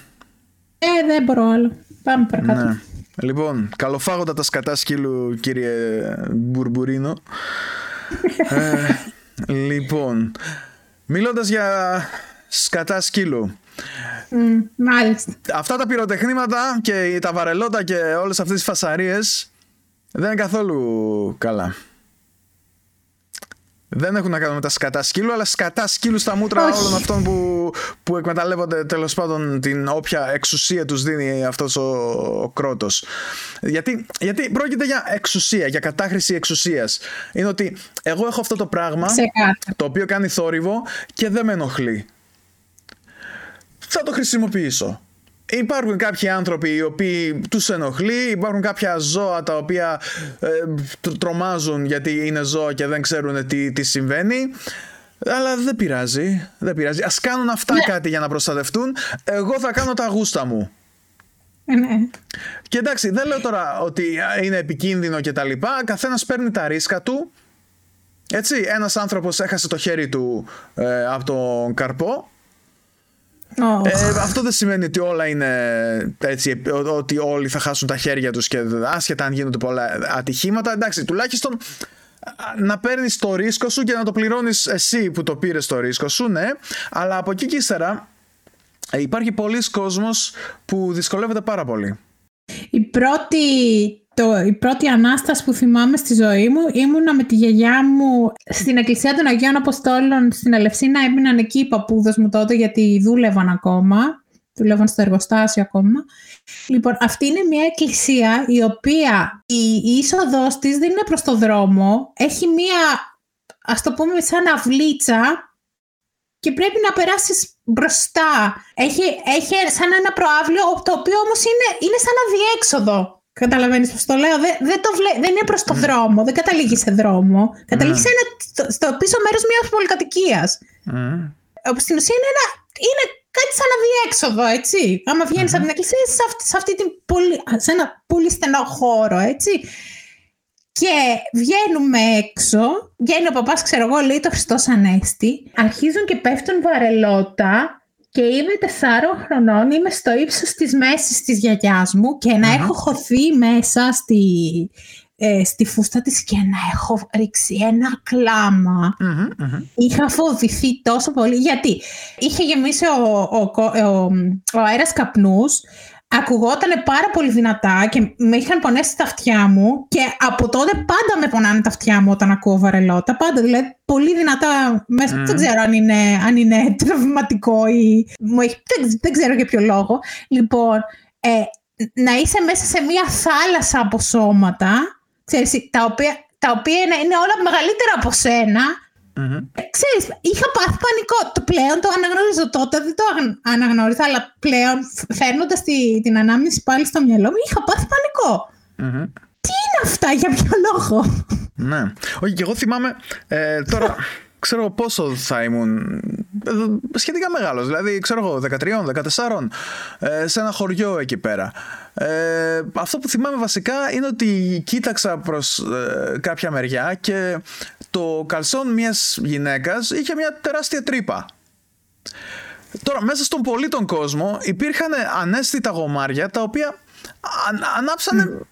Ε, δεν μπορώ άλλο. Πάμε παρακάτω. Ναι. Λοιπόν, καλοφάγοντα τα σκατά σκύλου, κύριε Μπουρμπουρίνο. ε, λοιπόν, μιλώντας για σκατά σκύλου. Mm, μάλιστα. Αυτά τα πυροτεχνήματα και τα βαρελότα και όλες αυτές τις φασαρίες δεν είναι καθόλου καλά. Δεν έχουν να κάνουν με τα σκατά σκύλου, αλλά σκατά σκύλου στα μούτρα όχι. όλων αυτών που, που εκμεταλλεύονται τέλος πάντων την όποια εξουσία τους δίνει αυτός ο, ο κρότος. Γιατί, γιατί πρόκειται για εξουσία, για κατάχρηση εξουσίας. Είναι ότι εγώ έχω αυτό το πράγμα, το οποίο κάνει θόρυβο και δεν με ενοχλεί. Θα το χρησιμοποιήσω. Υπάρχουν κάποιοι άνθρωποι οι οποίοι τους ενοχλεί, υπάρχουν κάποια ζώα τα οποία ε, τρομάζουν γιατί είναι ζώα και δεν ξέρουν τι, τι συμβαίνει, αλλά δεν πειράζει, δεν πειράζει. Ας κάνουν αυτά ναι. κάτι για να προστατευτούν, εγώ θα κάνω τα γούστα μου. Ναι. Και εντάξει, δεν λέω τώρα ότι είναι επικίνδυνο και τα λοιπά, καθένας παίρνει τα ρίσκα του, έτσι. Ένας άνθρωπος έχασε το χέρι του ε, από τον καρπό. Oh. Ε, αυτό δεν σημαίνει ότι όλα είναι έτσι, ότι όλοι θα χάσουν τα χέρια τους και άσχετα αν γίνονται πολλά ατυχήματα. Εντάξει, τουλάχιστον να παίρνεις το ρίσκο σου και να το πληρώνεις εσύ που το πήρες το ρίσκο σου, ναι. Αλλά από εκεί και ύστερα υπάρχει πολλής κόσμος που δυσκολεύεται πάρα πολύ. Η πρώτη Το, η πρώτη Ανάσταση που θυμάμαι στη ζωή μου ήμουνα με τη γιαγιά μου στην εκκλησία των Αγίων Αποστόλων στην Ελευσίνα. Έμειναν εκεί οι παππούδες μου τότε, γιατί δούλευαν ακόμα. Δουλεύαν στο εργοστάσιο ακόμα. Λοιπόν, αυτή είναι μια εκκλησία η οποία η, η είσοδος της δεν είναι προς το δρόμο. Έχει μια, ας το πούμε, σαν αυλίτσα και πρέπει να περάσεις μπροστά. Έχει, έχει σαν ένα προαύλιο, το οποίο όμως είναι, είναι σαν αδιέξοδο. Καταλαβαίνεις πως το λέω, δεν, δεν, το βλέ... δεν είναι προς το δρόμο, δεν καταλήγει σε δρόμο. Mm. Καταλήγει σε ένα, στο πίσω μέρος μιας πολυκατοικίας. Mm. Στην ουσία είναι, ένα, είναι κάτι σαν αδιέξοδο, έτσι. Άμα βγαίνεις mm. από την εκκλησία, σε, αυτή, σε, αυτή την πολύ, σε ένα πολύ στενό χώρο, έτσι. Και βγαίνουμε έξω, βγαίνει ο παπάς, ξέρω εγώ, λέει το Χριστός Ανέστη. Αρχίζουν και πέφτουν βαρελότα. Και είμαι τεσσάρων χρονών, είμαι στο ύψος της μέσης της γιαγιάς μου και να mm-hmm. έχω χωθεί μέσα στη, ε, στη φούστα της και να έχω ρίξει ένα κλάμα. Mm-hmm, mm-hmm. Είχα φοβηθεί τόσο πολύ, γιατί είχε γεμίσει ο, ο, ο, ο, ο αέρας καπνούς, ακουγόταν πάρα πολύ δυνατά και με είχαν πονέσει τα αυτιά μου και από τότε πάντα με πονάνε τα αυτιά μου όταν ακούω βαρελότα, πάντα δηλαδή πολύ δυνατά μέσα, mm. δεν ξέρω αν είναι, αν είναι τραυματικό ή δεν, δεν ξέρω για ποιο λόγο. Λοιπόν, ε, να είσαι μέσα σε μια θάλασσα από σώματα, ξέρεις, τα οποία, τα οποία είναι όλα μεγαλύτερα από σένα. Mm-hmm. Ξέρεις, είχα πάθει πανικό. Το πλέον το αναγνωρίζω, τότε δεν το αναγνώριζα, αλλά πλέον φέρνοντας τη, την ανάμνηση πάλι στο μυαλό μου, είχα πάθει πανικό. Mm-hmm. Τι είναι αυτά, για ποιο λόγο? Ναι, όχι, και εγώ θυμάμαι ε, τώρα ξέρω πόσο θα ήμουν, σχετικά μεγάλος, δηλαδή ξέρω εγώ δεκατρία δεκατέσσερα, ε, σε ένα χωριό εκεί πέρα. Ε, αυτό που θυμάμαι βασικά είναι ότι κοίταξα προς ε, κάποια μεριά και το καλσόν μιας γυναίκας είχε μια τεράστια τρύπα. Τώρα, μέσα στον πολύ τον κόσμο υπήρχαν ανέσθητα γομάρια τα οποία α, ανάψανε mm.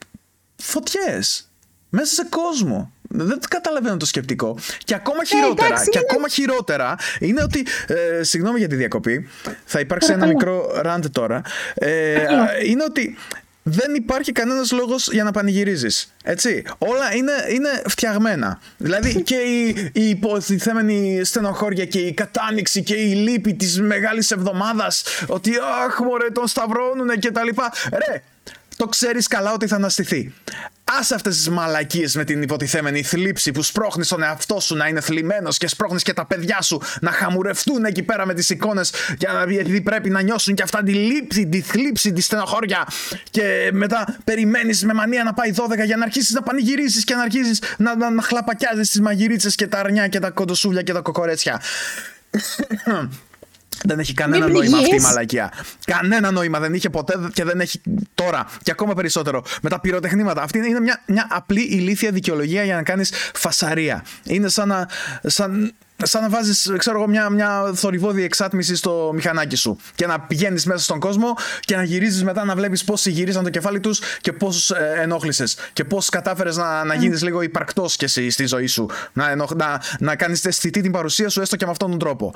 φωτιές μέσα σε κόσμο. Δεν καταλαβαίνω το σκεπτικό. Και ακόμα χειρότερα, ε, εντάξει, και είναι... ακόμα χειρότερα είναι ότι. Ε, συγγνώμη για τη διακοπή. Θα υπάρξει ένα μικρό ραντ τώρα. Ε, είναι ότι δεν υπάρχει κανένας λόγος για να πανηγυρίζεις. Έτσι. Όλα είναι, είναι φτιαγμένα. Δηλαδή και η, η υποθυθέμενη στενοχώρια και η κατάνοιξη και η λύπη της μεγάλης εβδομάδας. Ότι αχ, μωρέ, τον σταυρώνουνε και τα λοιπά. Ρε! Το ξέρεις καλά ότι θα αναστηθεί. Άσε αυτές τις μαλακίες με την υποτιθέμενη θλίψη που σπρώχνεις τον εαυτό σου να είναι θλιμμένος και σπρώχνεις και τα παιδιά σου να χαμουρευτούν εκεί πέρα με τις εικόνες, γιατί πρέπει να νιώσουν και αυτά τη λύπη, τη θλίψη, τη στενοχώρια. Και μετά περιμένεις με μανία να πάει δώδεκα για να αρχίσεις να πανηγυρίζεις και να αρχίσεις να, να, να χλαπακιάζεις τις μαγειρίτσες και τα αρνιά και τα κοντοσούβλια και τα κοκορέτσια. Δεν έχει κανένα νόημα αυτή η μαλακία. Κανένα νόημα δεν είχε ποτέ και δεν έχει τώρα. Και ακόμα περισσότερο με τα πυροτεχνήματα. Αυτή είναι μια, μια απλή ηλίθια δικαιολογία για να κάνεις φασαρία. Είναι σαν να, σαν, σαν να βάζεις, ξέρω εγώ, μια, μια θορυβόδη εξάτμιση στο μηχανάκι σου και να πηγαίνεις μέσα στον κόσμο και να γυρίζεις μετά να βλέπεις πόσοι γυρίζαν το κεφάλι τους και πόσους ε, ενόχλησες και πώς κατάφερες να, να γίνεις λίγο υπαρκτός και εσύ στη ζωή σου. Να, ενοχ, να, να κάνεις αισθητή την παρουσία σου έστω και με αυτόν τον τρόπο.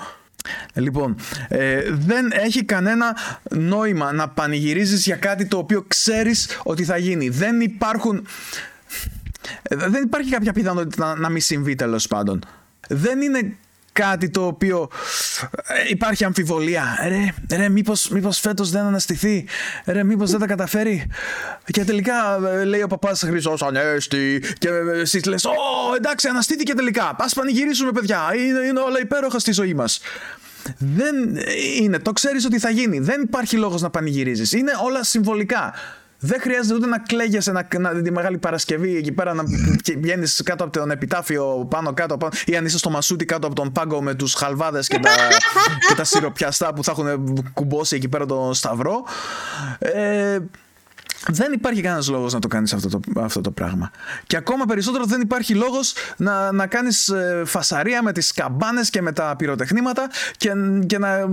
Λοιπόν, ε, δεν έχει κανένα νόημα να πανηγυρίζεις για κάτι το οποίο ξέρεις ότι θα γίνει. Δεν υπάρχουν, δεν υπάρχει κάποια πιθανότητα να, να μην συμβεί, τέλος πάντων. Δεν είναι κάτι το οποίο ε, υπάρχει αμφιβολία. Ρε, ρε μήπως, μήπως φέτος δεν αναστηθεί. Ρε, μήπως δεν τα καταφέρει. Και τελικά ε, λέει ο παπάς Χριστός Ανέστη. Και ε, εσείς λες, ω, εντάξει, αναστήθηκε τελικά. Ας πανηγυρίσουμε, παιδιά. Είναι, είναι όλα υπέροχα στη ζωή μας. Δεν είναι. Το ξέρεις ότι θα γίνει. Δεν υπάρχει λόγος να πανηγυρίζεις. Είναι όλα συμβολικά. Δεν χρειάζεται ούτε να κλαίγεσαι να, να, τη Μεγάλη Παρασκευή εκεί πέρα να βγαίνεις κάτω από τον επιτάφιο πάνω κάτω πάνω, ή αν είσαι στο μασούτι κάτω από τον πάγκο με τους χαλβάδες και τα, και τα σιροπιαστά που θα έχουν κουμπώσει εκεί πέρα τον σταυρό. Ε, δεν υπάρχει κανένας λόγος να το κάνεις αυτό το, αυτό το πράγμα. Και ακόμα περισσότερο δεν υπάρχει λόγος να, να κάνεις φασαρία με τις καμπάνες και με τα πυροτεχνήματα και, και να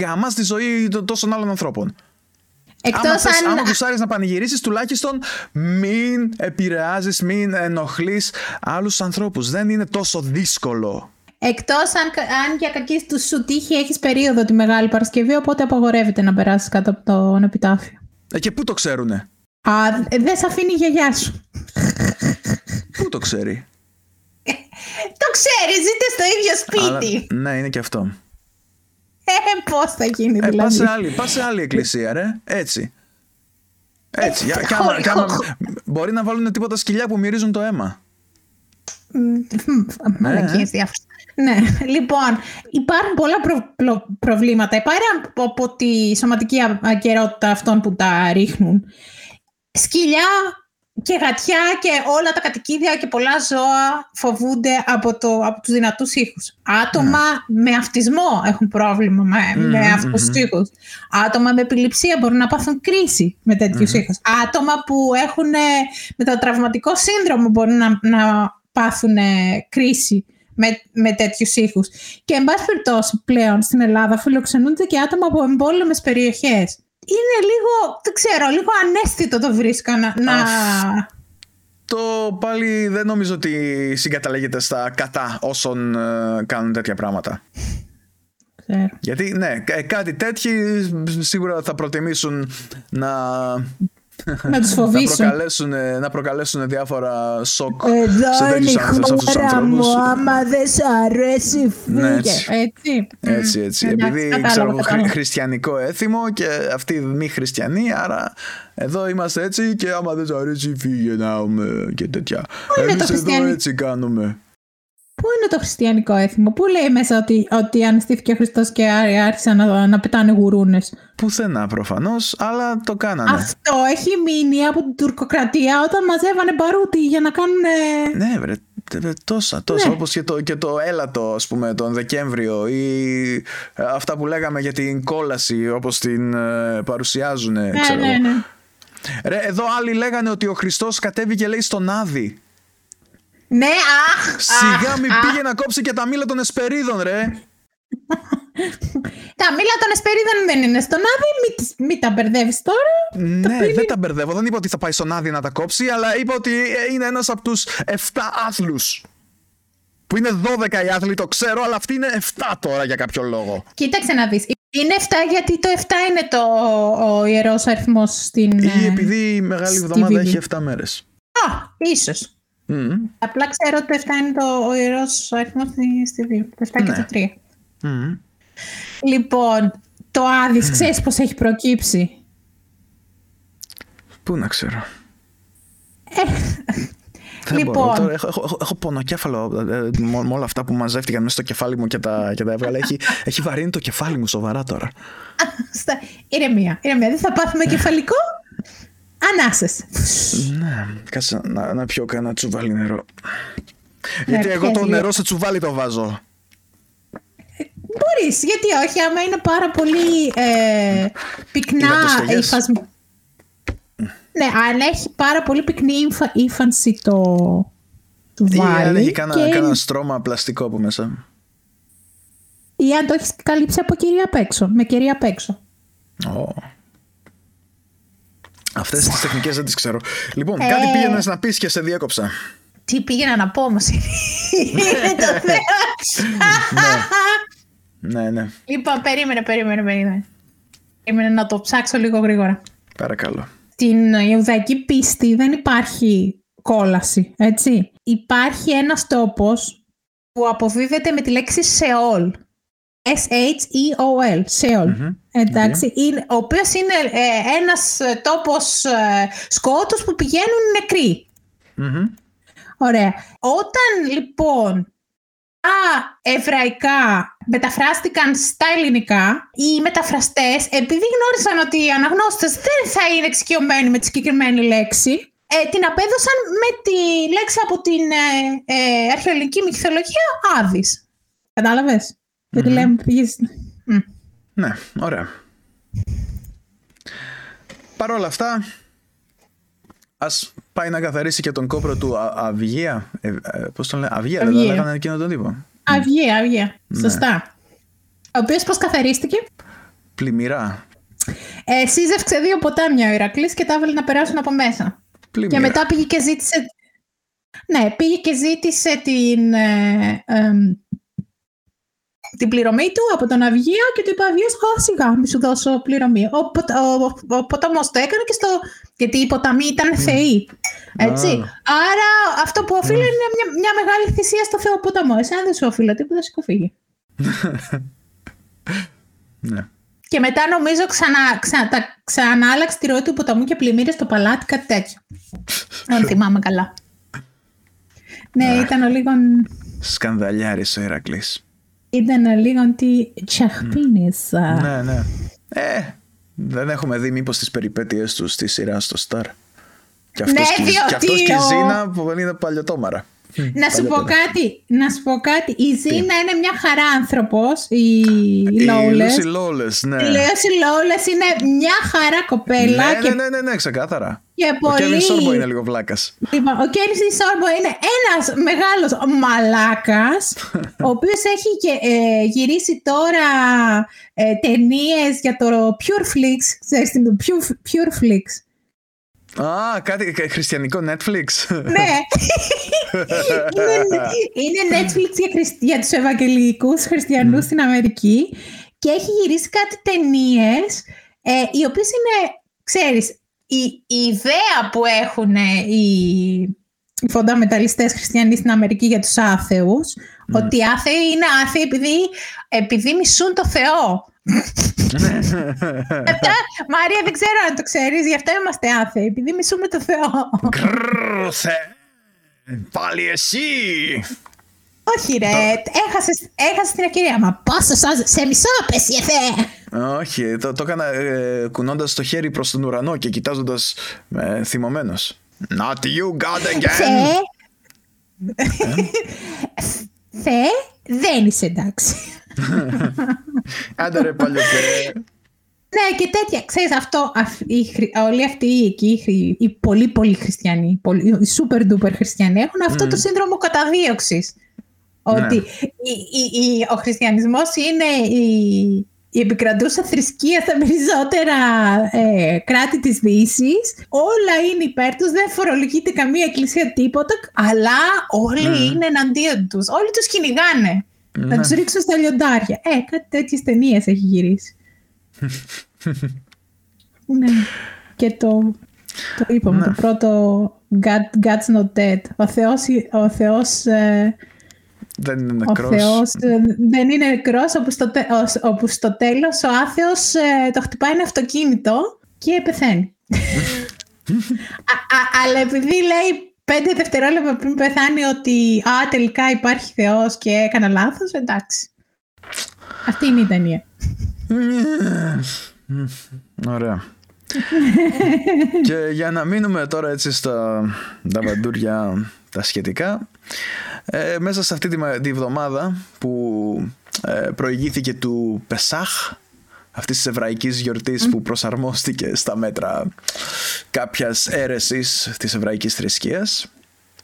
γαμάς τη ζωή τόσων άλλων ανθρώπων. Εκτός άμα αν... γουσάρεις να πανηγυρίσεις, τουλάχιστον μην επηρεάζεις, μην ενοχλείς άλλους ανθρώπους. Δεν είναι τόσο δύσκολο. Εκτός αν, αν για κακή του σου τύχη έχεις περίοδο τη Μεγάλη Παρασκευή, οπότε απαγορεύεται να περάσεις κάτω από τον επιτάφιο. Ε, και πού το ξέρουνε? Α, δεν σ' αφήνει η γιαγιά σου. Πού το ξέρει? Το ξέρει, ζείτε στο ίδιο σπίτι. Αλλά, ναι, είναι και αυτό. Ε, πώς θα γίνει ε, δηλαδή. Πας σε, άλλη, πας σε άλλη εκκλησία, ρε. Έτσι. Έτσι. Ε, κι άμα, κι άμα, μπορεί να βάλουν τίποτα σκυλιά που μυρίζουν το αίμα. Μαλακίες διάφορες. Ναι, λοιπόν, υπάρχουν πολλά προ, προ, προβλήματα. Υπάρχουν από τη σωματική ακερότητα αυτών που τα ρίχνουν. Σκυλιά και γατιά και όλα τα κατοικίδια και πολλά ζώα φοβούνται από, το, από τους δυνατούς ήχους. Άτομα mm. με αυτισμό έχουν πρόβλημα με, mm, με αυτούς τους mm-hmm. ήχους. Άτομα με επιληψία μπορούν να πάθουν κρίση με τέτοιους mm-hmm. ήχους. Άτομα που έχουν με το τραυματικό σύνδρομο μπορούν να, να πάθουν κρίση με, με τέτοιους ήχους. Και εν πάση περιπτώσει πλέον στην Ελλάδα φιλοξενούνται και άτομα από εμπόλεμες περιοχές. Είναι λίγο, δεν ξέρω, λίγο ανέστητο το βρίσκα να... Αυτό πάλι δεν νομίζω ότι συγκαταλέγεται στα κατά όσων ε, κάνουν τέτοια πράγματα. Ξέρω. Γιατί, ναι, κάτι τέτοιοι σίγουρα θα προτιμήσουν να... Να τους φοβήσουν. Να προκαλέσουν, να προκαλέσουν διάφορα σοκ. Εδώ είναι η χώρα μου, άμα δεν σ' αρέσει φύγε. Ναι, έτσι. Έτσι. Έτσι, έτσι. Επειδή κατάλαβα, ξέρω, κατάλαβα. Χριστιανικό έθιμο και αυτοί μη χριστιανοί, άρα εδώ είμαστε έτσι και άμα δεν σ' αρέσει φύγε να και τέτοια. Εμείς εδώ έτσι κάνουμε. Πού είναι το χριστιανικό έθιμο? Πού λέει μέσα ότι, ότι αναστήθηκε ο Χριστός και άρχισαν να, να πετάνε γουρούνες? Πουθενά προφανώς, αλλά το κάνανε. Αυτό έχει μείνει από την τουρκοκρατία όταν μαζεύανε μπαρούτι για να κάνουν... Ναι, βρε, τόσα, τόσα. Ναι. Όπως και το, και το έλατο, ας πούμε, τον Δεκέμβριο ή αυτά που λέγαμε για την κόλαση, όπως την ε, παρουσιάζουν, ναι, ξέρω. Ναι, ναι. Ρε, εδώ άλλοι λέγανε ότι ο Χριστός κατέβηκε, λέει, στον Άδη. Ναι, αχ! Σιγά μη πήγε να κόψει και τα μήλα των εσπερίδων, ρε! Τα μήλα των εσπερίδων δεν είναι στον Άδη, μη, μη τα μπερδεύεις τώρα. Ναι, δεν τα μπερδεύω. Δεν είπα ότι θα πάει στον Άδη να τα κόψει, αλλά είπα ότι είναι ένας από τους εφτά άθλους. Που είναι δώδεκα οι άθλοι, το ξέρω, αλλά αυτοί είναι εφτά τώρα για κάποιο λόγο. Κοίταξε να δεις. Είναι εφτά γιατί το εφτά είναι το, ο, ο ιερός αριθμός στην. Ή επειδή η Μεγάλη Εβδομάδα έχει εφτά μέρες. Α, ίσως. Mm. Απλά ξέρω ότι το εφτά είναι το, ο ιερός αριθμός στη Βίβλο. Το εφτά, ναι. Και το τρία. Mm. Λοιπόν, το Άδης, ξέρεις πως έχει προκύψει? Πού να ξέρω. Δεν λοιπόν. Μπορώ. Τώρα, έχω, έχω, έχω πονοκέφαλο ε, με όλα αυτά που μαζεύτηκαν μέσα στο κεφάλι μου και τα, και τα έβγαλα. Έχει, έχει βαρύνει το κεφάλι μου σοβαρά τώρα. Ηρεμία, ηρεμία. Δεν θα πάθουμε κεφαλικό. Ανάσες. Ναι, κάτσε να, να πιω κανένα τσουβάλι νερό. Ναι, γιατί εγώ το νερό σε τσουβάλι το βάζω. Μπορείς, γιατί όχι, άμα είναι πάρα πολύ ε, πυκνά ύφανση. Ναι, αν έχει πάρα πολύ πυκνή ύφανση το τσουβάλι. Ή αν έχει κανένα, και... κανένα στρώμα πλαστικό από μέσα. Ή αν το έχεις καλύψει από κερί απ' έξω, με κερί απ' έξω. Oh. Αυτές τις τεχνικές δεν τις ξέρω. Λοιπόν, ε... κάτι πήγαινες να πεις και σε διέκοψα. Τι πήγαινα να πω όμως. Είναι το θέμα. Ναι. ναι, ναι. Λοιπόν, περίμενε, περίμενε, περίμενε. Περίμενε να το ψάξω λίγο γρήγορα. Παρακαλώ. Στην ιουδαϊκή πίστη δεν υπάρχει κόλαση, έτσι. Υπάρχει ένας τόπος που αποδίδεται με τη λέξη Σεόλ. S-H-E-O-L, Σεόλ, mm-hmm. εντάξει, okay. είναι, ο οποίος είναι ε, ένας τόπος ε, σκότους που πηγαίνουν νεκροί. Mm-hmm. Ωραία. Όταν λοιπόν τα εβραϊκά μεταφράστηκαν στα ελληνικά, οι μεταφραστές, επειδή γνώρισαν ότι οι αναγνώστες δεν θα είναι εξοικειωμένοι με τη συγκεκριμένη λέξη, ε, την απέδωσαν με τη λέξη από την ε, ε, αρχαιολογική μυθολογία Άδης. Κατάλαβες? Γιατί mm-hmm. λέμε πήγες... mm. Ναι, ωραία. Παρ' όλα αυτά, ας πάει να καθαρίσει και τον κόπρο του α- Αυγία. Ε, πώς τον λένε, Αυγία, Αυγία. Δεν λέγανε εκείνο τον τύπο. Αυγία, Αυγία, ναι. Σωστά. Ο οποίος πώς καθαρίστηκε? Πλημμυρά. Ε, σύζευξε δύο ποτάμια ο Ηρακλής και τα έβαλε να περάσουν από μέσα. Πλημμυρά. Και μετά πήγε και ζήτησε... Ναι, πήγε και ζήτησε την... Ε, ε, την πληρωμή του από τον Αυγείο και του είπε Αυγείο, σιγά, μη σου δώσω πληρωμή. Ο, ποτ, ο, ο ποταμός το έκανε και στο... γιατί οι ποταμοί ήταν θεοί. Έτσι. Ah. Άρα αυτό που οφείλω ah. είναι μια, μια μεγάλη θυσία στο θεό ποταμό. Εσύ αν δεν σου οφείλω τίποτα, σηκωφύγει. Ναι. Και μετά νομίζω ξανά, ξα, τα, ξανά άλλαξε τη ροή του ποταμού και πλημμύρες στο παλάτι, κάτι τέτοιο. Δεν θυμάμαι καλά. Ναι, ήταν ο λίγο... Σκανδαλιάρης ο Ηρακλής. Ήταν ο λίγο τη τσαχπίνησα. Mm. Ναι, ναι. Ε, δεν έχουμε δει μήπως τις περιπέτειές του στη σειρά στο Star. Και αυτός, ναι, διότι... και, αυτός και η Ζήνα που είναι παλιωτόμαρα. Να σου, πω κάτι, να σου πω κάτι. Η Ζήνα είναι μια χαρά άνθρωπος. Η Λόουλες. Η Λόουλες, ναι. Η Λόουλες είναι μια χαρά κοπέλα. Ναι, και... ναι, ναι, ναι, ναι, ξεκάθαρα. Και πολύ... Ο Κέβιν Σόρμπο είναι λίγο βλάκας. Λοιπόν, ο Κέβιν Σόρμπο είναι ένας μεγάλος μαλάκας, ο οποίος έχει και, ε, γυρίσει τώρα ε, ταινίες για το Pure Flix. Ξέρεις την Pure, Pure Flix. Α, κάτι χριστιανικό Netflix. Ναι. είναι, είναι Netflix για, χριστι... για τους ευαγγελικούς χριστιανούς mm. στην Αμερική και έχει γυρίσει κάτι ταινίες ε, οι οποίες είναι, ξέρεις, η, η ιδέα που έχουν οι, οι φονταμεταλιστές χριστιανοί στην Αμερική για τους άθεους, mm. ότι οι άθεοι είναι άθεοι επειδή, επειδή μισούν το Θεό. Αυτά, Μαρία, δεν ξέρω αν το ξέρεις, γι' αυτό είμαστε άθεοι, επειδή μισούμε το Θεό. Πάλι εσύ! Όχι ρε, έχασες, έχασες την ευκαιρία. Μα πόσο σε μισό πες η Θεέ. Όχι, το, το έκανα ε, κουνώντας το χέρι προς τον ουρανό και κοιτάζοντας ε, θυμωμένος. Not you God again. Θεέ, δεν είσαι εντάξει. Άντε ρε παλιό Θεέ. Ναι, και τέτοια. Ξέρεις, αυτό, αυ, οι, όλοι αυτοί οι, οι, οι πολύ πολύ χριστιανοί, πολύ, οι super duper χριστιανοί έχουν αυτό mm. το σύνδρομο καταδίωξης. Ναι. Ότι η, η, η, ο χριστιανισμός είναι η, η επικρατούσα θρησκεία στα περισσότερα ε, κράτη της Δύσης. Όλα είναι υπέρ τους, δεν φορολογείται καμία εκκλησία τίποτα, αλλά όλοι mm. είναι εναντίον τους. Όλοι τους κυνηγάνε. Ναι. Να τους ρίξουν στα λιοντάρια. Ε, κάτι τέτοιες ταινίες έχει γυρίσει. Ναι. Και το, το είπαμε, ναι. Το πρώτο God, God's not dead. Ο Θεός, ο Θεός, δεν, είναι ο Θεός δεν είναι νεκρός, όπου στο, όπου στο τέλος ο άθεος το χτυπάει ένα αυτοκίνητο και πεθαίνει. α, α, αλλά επειδή λέει πέντε δευτερόλεπτα πριν πεθάνει ότι α, τελικά υπάρχει Θεός και έκανα λάθος, εντάξει. Αυτή είναι η ταινία. Ωραία. Και για να μείνουμε τώρα έτσι στα τα βαντούρια τα σχετικά, ε, μέσα σε αυτή τη, τη βδομάδα που ε, προηγήθηκε του Πεσάχ, αυτής της εβραϊκής γιορτής που προσαρμόστηκε στα μέτρα κάποιας αίρεσης της εβραϊκής θρησκείας,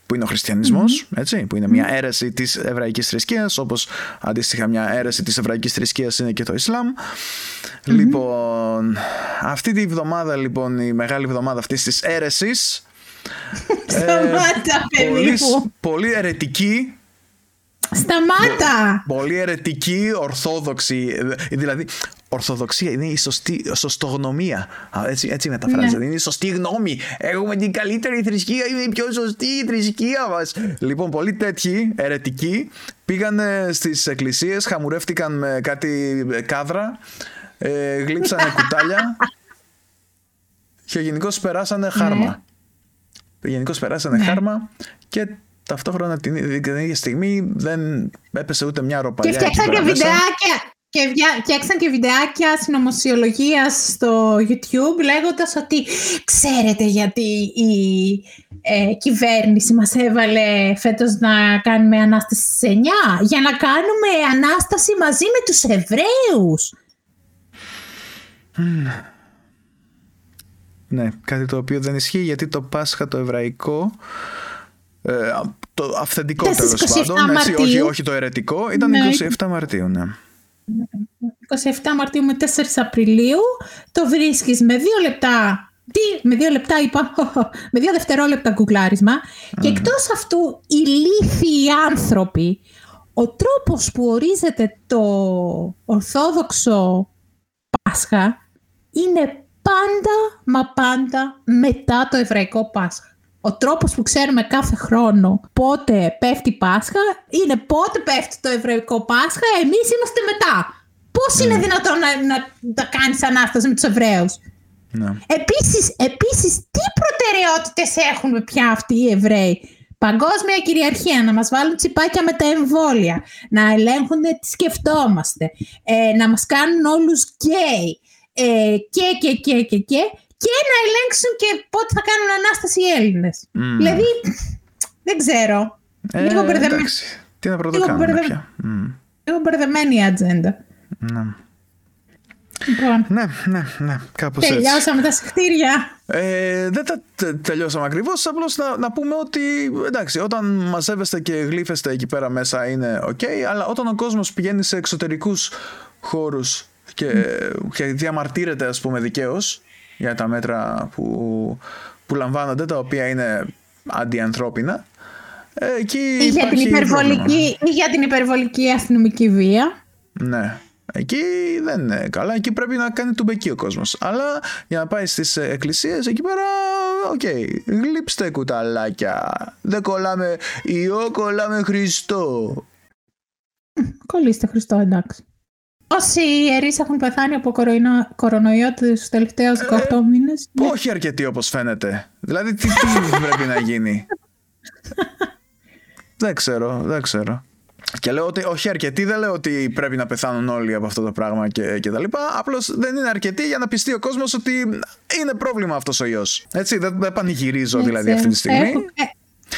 που είναι ο χριστιανισμός, mm-hmm. έτσι, που είναι μια αίρεση της εβραϊκής θρησκείας, όπως αντίστοιχα μια αίρεση της εβραϊκής θρησκείας είναι και το Ισλάμ. Mm-hmm. Λοιπόν, αυτή τη βδομάδα, λοιπόν, η μεγάλη βδομάδα αυτής της αίρεσης, σταμάτα, ε, πολύ, πολύ αιρετική. Σταμάτα! Πολύ αιρετική, ορθόδοξη. Δηλαδή, ορθοδοξία είναι η σωστή, σωστογνωμία. Έτσι, έτσι μεταφράζεται. Ναι. Είναι η σωστή γνώμη. Έχουμε την καλύτερη θρησκεία, είναι η πιο σωστή η θρησκεία μας. Λοιπόν, πολλοί τέτοιοι αιρετικοί πήγανε στις εκκλησίες, χαμουρεύτηκαν με κάτι κάδρα, ε, γλύψανε κουτάλια και γενικώς περάσανε χάρμα. Ναι. Γενικώς περάσανε ναι. χάρμα και. Ταυτόχρονα την, την ίδια στιγμή δεν έπεσε ούτε μια ροπαλιά. Και φτιάξαν και βιντεάκια, και, φτιάξαν και βιντεάκια συνωμοσιολογίας στο YouTube λέγοντας ότι ξέρετε γιατί η ε, κυβέρνηση μας έβαλε φέτος να κάνουμε ανάσταση στις εννιά για να κάνουμε ανάσταση μαζί με τους Εβραίους. Mm. Ναι, κάτι το οποίο δεν ισχύει γιατί το Πάσχα το εβραϊκό... Ε, το αυθεντικό τέλος πάντων, έτσι, όχι, όχι το αιρετικό, ήταν ναι. είκοσι εφτά Μαρτίου. Ναι. είκοσι εφτά Μαρτίου με τέσσερα Απριλίου το βρίσκεις με δύο λεπτά. Τι, με δύο λεπτά είπα, με δύο δευτερόλεπτα γκουγκλάρισμα. Mm. Και εκτός αυτού οι λήθιοι άνθρωποι, ο τρόπος που ορίζεται το Ορθόδοξο Πάσχα είναι πάντα μα πάντα μετά το Εβραϊκό Πάσχα. Ο τρόπος που ξέρουμε κάθε χρόνο πότε πέφτει Πάσχα είναι πότε πέφτει το Εβραϊκό Πάσχα, εμείς είμαστε μετά. Πώς mm. είναι δυνατόν να, να, να κάνεις Ανάσταση με τους Εβραίους. No. Επίσης, επίσης, τι προτεραιότητες έχουν πια αυτοί οι Εβραίοι. Παγκόσμια κυριαρχία, να μας βάλουν τσιπάκια με τα εμβόλια, να ελέγχουν τι σκεφτόμαστε, ε, να μας κάνουν όλους γκέι ε, και, και, και, και, και, και να ελέγξουν και πότε θα κάνουν Ανάσταση οι Έλληνες. Mm. Δηλαδή, δεν ξέρω. Ε, λίγο μπερδεμένη. Τι να πρωτοκάνουμε πια. Λίγο, mm. λίγο μπερδεμένη η ατζέντα. Ναι. Λοιπόν. Ναι, ναι, ναι, κάπως έτσι. Τελειώσαμε τα συχτήρια. Ε, δεν τα τελειώσαμε ακριβώς. Απλώς να, να πούμε ότι εντάξει, όταν μαζεύεστε και γλύφεστε εκεί πέρα μέσα είναι οκ, okay, αλλά όταν ο κόσμος πηγαίνει σε εξωτερικούς χώρους και, mm. και διαμαρτύρεται, ας πούμε, δικαίως για τα μέτρα που, που λαμβάνονται, τα οποία είναι αντιανθρώπινα, εκεί ή για, την υπερβολική, ή για την υπερβολική αστυνομική βία. Ναι. Εκεί δεν είναι καλά, εκεί πρέπει να κάνει τουμπεκί ο κόσμος. Αλλά για να πάει στις εκκλησίες εκεί πέρα, οκ, okay, γλύψτε κουταλάκια. Δεν κολλάμε ιό, κολλάμε Χριστό. Κολλήστε Χριστό, εντάξει. Όσοι ιερείς έχουν πεθάνει από κοροϊνο... κορονοϊό τους τελευταίους δεκαοκτώ ε, μήνες. Όχι αρκετοί όπως φαίνεται. Δηλαδή τι, τι πρέπει να γίνει. Δεν ξέρω, δεν ξέρω. Και λέω ότι όχι αρκετοί, δεν λέω ότι πρέπει να πεθάνουν όλοι από αυτό το πράγμα και, και τα λοιπά. Απλώς δεν είναι αρκετοί για να πιστεί ο κόσμος ότι είναι πρόβλημα αυτός ο ιός. Έτσι, δεν, δεν πανηγυρίζω δηλαδή αυτή τη στιγμή.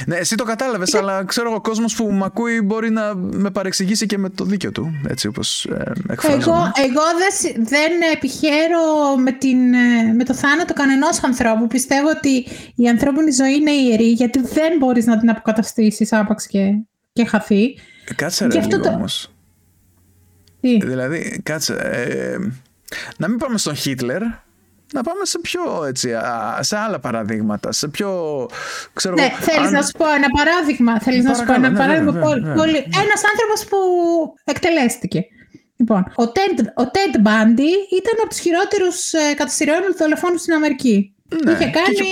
Ναι, εσύ το κατάλαβες, αλλά ξέρω ο κόσμος που μ' ακούει μπορεί να με παρεξηγήσει και με το δίκιο του, έτσι όπως ε, εκφράζομαι. Εγώ, εγώ δεν, δεν επιχαίρω με, την, με το θάνατο κανενός ανθρώπου. Πιστεύω ότι η ανθρώπινη ζωή είναι ιερή, γιατί δεν μπορείς να την αποκαταστήσεις άπαξ και, και χαθεί. Κάτσε ρε λίγο το... όμως. Τι? Δηλαδή κάτσε ε, να μην πάμε στον Χίτλερ. Να πάμε σε πιο έτσι, α, σε άλλα παραδείγματα. Σε πιο ξέρω. Ναι, εγώ, θέλεις αν... να σου πω ένα παράδειγμα. Θέλεις να σου πω ένα ναι, παράδειγμα ναι, ναι, ναι, ναι, πολύ... ναι. Ένας άνθρωπος που εκτελέστηκε. Λοιπόν, ο Τεντ, ο Τεντ Μπάντι ήταν από τους χειρότερους ε, καταστηριών δολοφόνους στην Αμερική. Ναι, είχε κάνει και...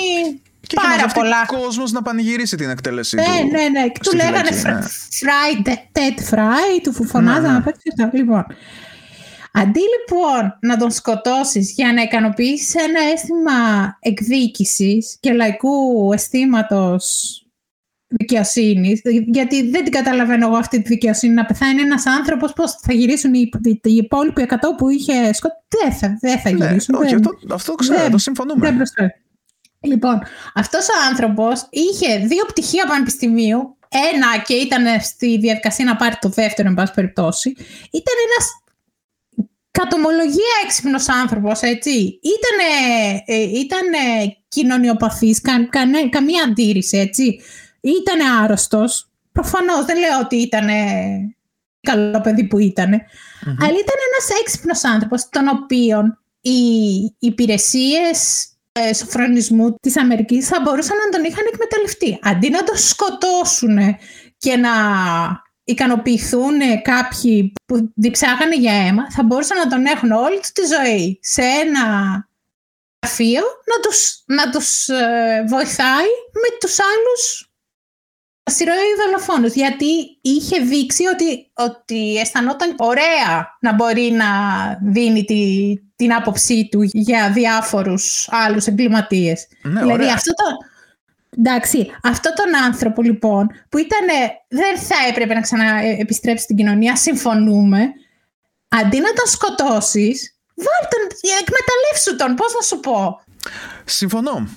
Και πάρα πολλά. Και ο κόσμος να πανηγυρίσει την εκτέλεση ναι, του. Ναι, ναι, του λέγανε Fry, Ted Fry, του φωνάζανε απ' έξω. Λοιπόν, αντί λοιπόν να τον σκοτώσεις για να ικανοποιήσεις ένα αίσθημα εκδίκησης και λαϊκού αισθήματος δικαιοσύνης, γιατί δεν την καταλαβαίνω εγώ αυτή τη δικαιοσύνη, να πεθάνει ένας άνθρωπος, πώς θα γυρίσουν οι, οι υπόλοιποι εκατό που είχε σκοτώσει. Δεν θα, δεν θα γυρίσουν. Ναι, όχι, δεν, αυτό, αυτό ξέρω, δεν, το συμφωνούμε. Δεν προσφέρει. Λοιπόν, αυτός ο άνθρωπος είχε δύο πτυχία πανεπιστημίου, ένα και ήταν στη διαδικασία να πάρει το δεύτερο, εν πάση περιπτώσει. Ήταν ένας κατομολογία έξυπνος άνθρωπος, έτσι. Ήταν κοινωνιοπαθής, κα, κα, καμία αντίρρηση, έτσι. Ήταν άρρωστος, προφανώς δεν λέω ότι ήταν καλό παιδί που ήταν, mm-hmm. αλλά ήταν ένας έξυπνος άνθρωπος, τον οποίον οι υπηρεσίες... σοφρονισμού της Αμερικής θα μπορούσαν να τον είχαν εκμεταλλευτεί. Αντί να τον σκοτώσουν και να ικανοποιηθούν κάποιοι που διψάγανε για αίμα, θα μπορούσαν να τον έχουν όλη τη ζωή σε ένα γραφείο να τους, να τους ε, βοηθάει με τους άλλους ασυρωή δολοφόνους, γιατί είχε δείξει ότι, ότι αισθανόταν ωραία να μπορεί να δίνει τη, την άποψή του για διάφορους άλλους εγκληματίες. Ναι, δηλαδή αυτό, το, εντάξει, αυτό τον άνθρωπο λοιπόν που ήταν, δεν θα έπρεπε να ξαναεπιστρέψει στην κοινωνία, συμφωνούμε, αντί να τον σκοτώσεις, βάλ τον, εκμεταλλεύσου τον, πώς να σου πω. Συμφωνώ.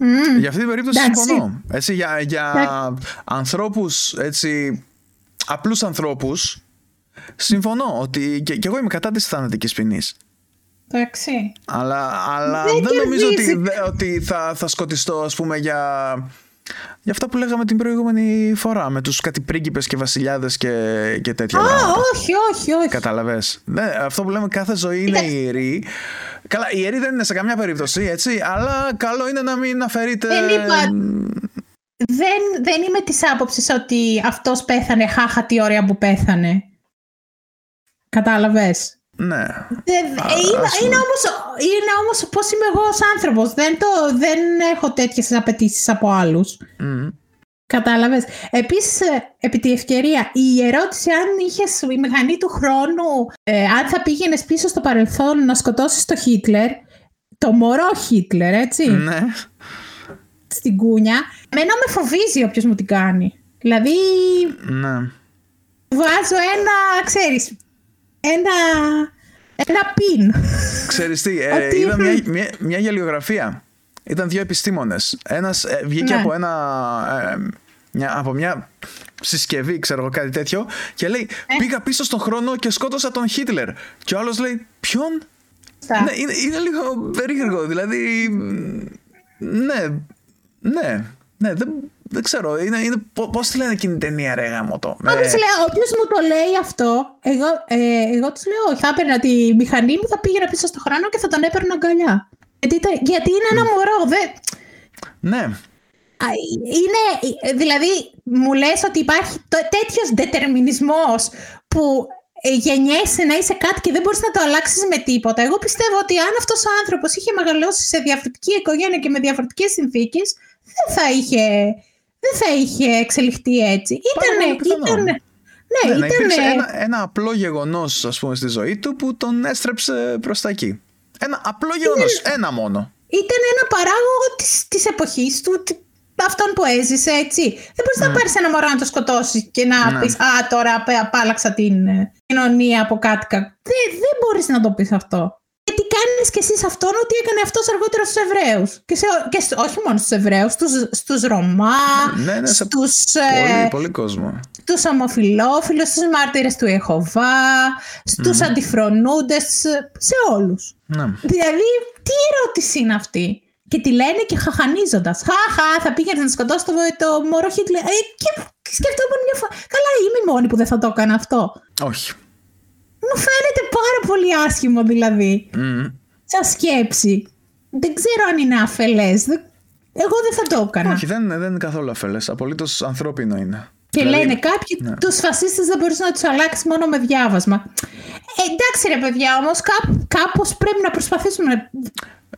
Mm. Για αυτή την περίπτωση συμφωνώ. Έτσι, για για ανθρώπους, έτσι, απλούς ανθρώπους, συμφωνώ ότι και, και εγώ είμαι κατά της θανατικής ποινής. Εντάξει. Αλλά, αλλά δεν, δεν νομίζω ότι, ότι θα, θα σκοτιστώ, ας πούμε, για, για αυτά που λέγαμε την προηγούμενη φορά με τους κάτι πρίγκιπες και βασιλιάδες και, και τέτοια. Α, όχι, όχι, όχι. Καταλαβες. Ναι, αυτό που λέμε κάθε ζωή είναι Ήταν... ιερή. Καλά, ιερή δεν είναι σε καμιά περίπτωση, έτσι, αλλά καλό είναι να μην αφαιρείται... Δεν είπα, δεν, δεν είμαι της άποψης ότι αυτός πέθανε, χάχα τι ωραία που πέθανε. Κατάλαβες. Ναι. Δεν, α, είναι, ας... είναι, όμως, είναι όμως πώς είμαι εγώ ως άνθρωπος. Δεν, το, δεν έχω τέτοιες απαιτήσεις από άλλους. Mm. Κατάλαβες. Επίσης, επί τη ευκαιρία, η ερώτηση αν είχες η μηχανή του χρόνου, ε, αν θα πήγαινες πίσω στο παρελθόν να σκοτώσεις τον Χίτλερ, το μωρό Χίτλερ, έτσι. Ναι. Στην κούνια. Εμένα με φοβίζει όποιος μου την κάνει. Δηλαδή, ναι. Βάζω ένα, ξέρεις, ένα, ένα πιν. Ξέρεις τι, ε, ότι... είδα μια, μια, μια γελιογραφία. Ήταν δύο επιστήμονες. Ένας ε, βγήκε ναι. από, ένα, ε, μια, από μια συσκευή, ξέρω εγώ, κάτι τέτοιο, και λέει ε. πήγα πίσω στον χρόνο και σκότωσα τον Χίτλερ. Και ο άλλος λέει ποιον? Ναι, είναι, είναι λίγο περίεργο. Δηλαδή ναι, ναι, ναι δεν, δεν ξέρω. Είναι, είναι, πώς τη λένε εκείνη την ταινία, ρε γαμώτο. Όποιος μου το λέει αυτό, εγώ, ε, εγώ τους λέω θα έπαιρνα τη μηχανή μου, θα πήγαινα πίσω στον χρόνο και θα τον έπαιρνα αγκαλιά. Γιατί, γιατί είναι ένα μωρό, δε... Ναι. Είναι, δηλαδή, μου λες ότι υπάρχει τέτοιος δετερμινισμός που γεννιέσαι να είσαι κάτι και δεν μπορείς να το αλλάξεις με τίποτα. Εγώ πιστεύω ότι αν αυτός ο άνθρωπος είχε μεγαλώσει σε διαφορετική οικογένεια και με διαφορετικές συνθήκες, δεν θα είχε, δεν θα είχε εξελιχθεί έτσι. Ήτανε... Ναι, ναι, ήτανε... ένα, ένα απλό γεγονός, ας πούμε, στη ζωή του που τον έστρεψε προς τα εκεί. Ένα απλό γεγονός, ένα μόνο. Ήταν ένα παράγωγο της, της εποχής του, αυτόν που έζησε, έτσι. Δεν μπορείς mm. να πάρεις ένα μωρό να το σκοτώσεις και να mm. πεις «Α, τώρα απάλαξα την κοινωνία από κάτι». Δεν, δεν μπορείς να το πεις αυτό. Γιατί κάνεις κι εσύ αυτόν ό,τι έκανε αυτός αργότερα στους Εβραίους. Και, σε, και σε, όχι μόνο στους Εβραίους, στους, στους Ρωμά, ναι, ναι, στους... Πολύ, πολύ κόσμο. Στους ομοφυλόφιλους, στους μάρτυρες του Ιεχωβά, στους mm. αντιφρονούντες, σε όλους. Ναι. Δηλαδή, τι ερώτηση είναι αυτή. Και τη λένε και χαχανίζοντας. Χαχα, θα πήγαινε να σκοτώσει το, το μωρό Χίτλερ. Ε, και σκεφτόμουν μια φορά. Καλά, είμαι η μόνη που δεν θα το έκανα αυτό. Όχι. Μου φαίνεται πάρα πολύ άσχημο, δηλαδή. Mm. Σαν σκέψη. Δεν ξέρω αν είναι αφελές. Εγώ δεν θα το έκανα. Όχι, δεν, δεν είναι καθόλου αφελές. Απολύτως ανθρώπινο είναι. Και δηλαδή, λένε κάποιοι ναι. τους φασίστες δεν μπορείς να τους αλλάξεις μόνο με διάβασμα. Ε, εντάξει ρε παιδιά, όμως κά, κάπως πρέπει να προσπαθήσουμε.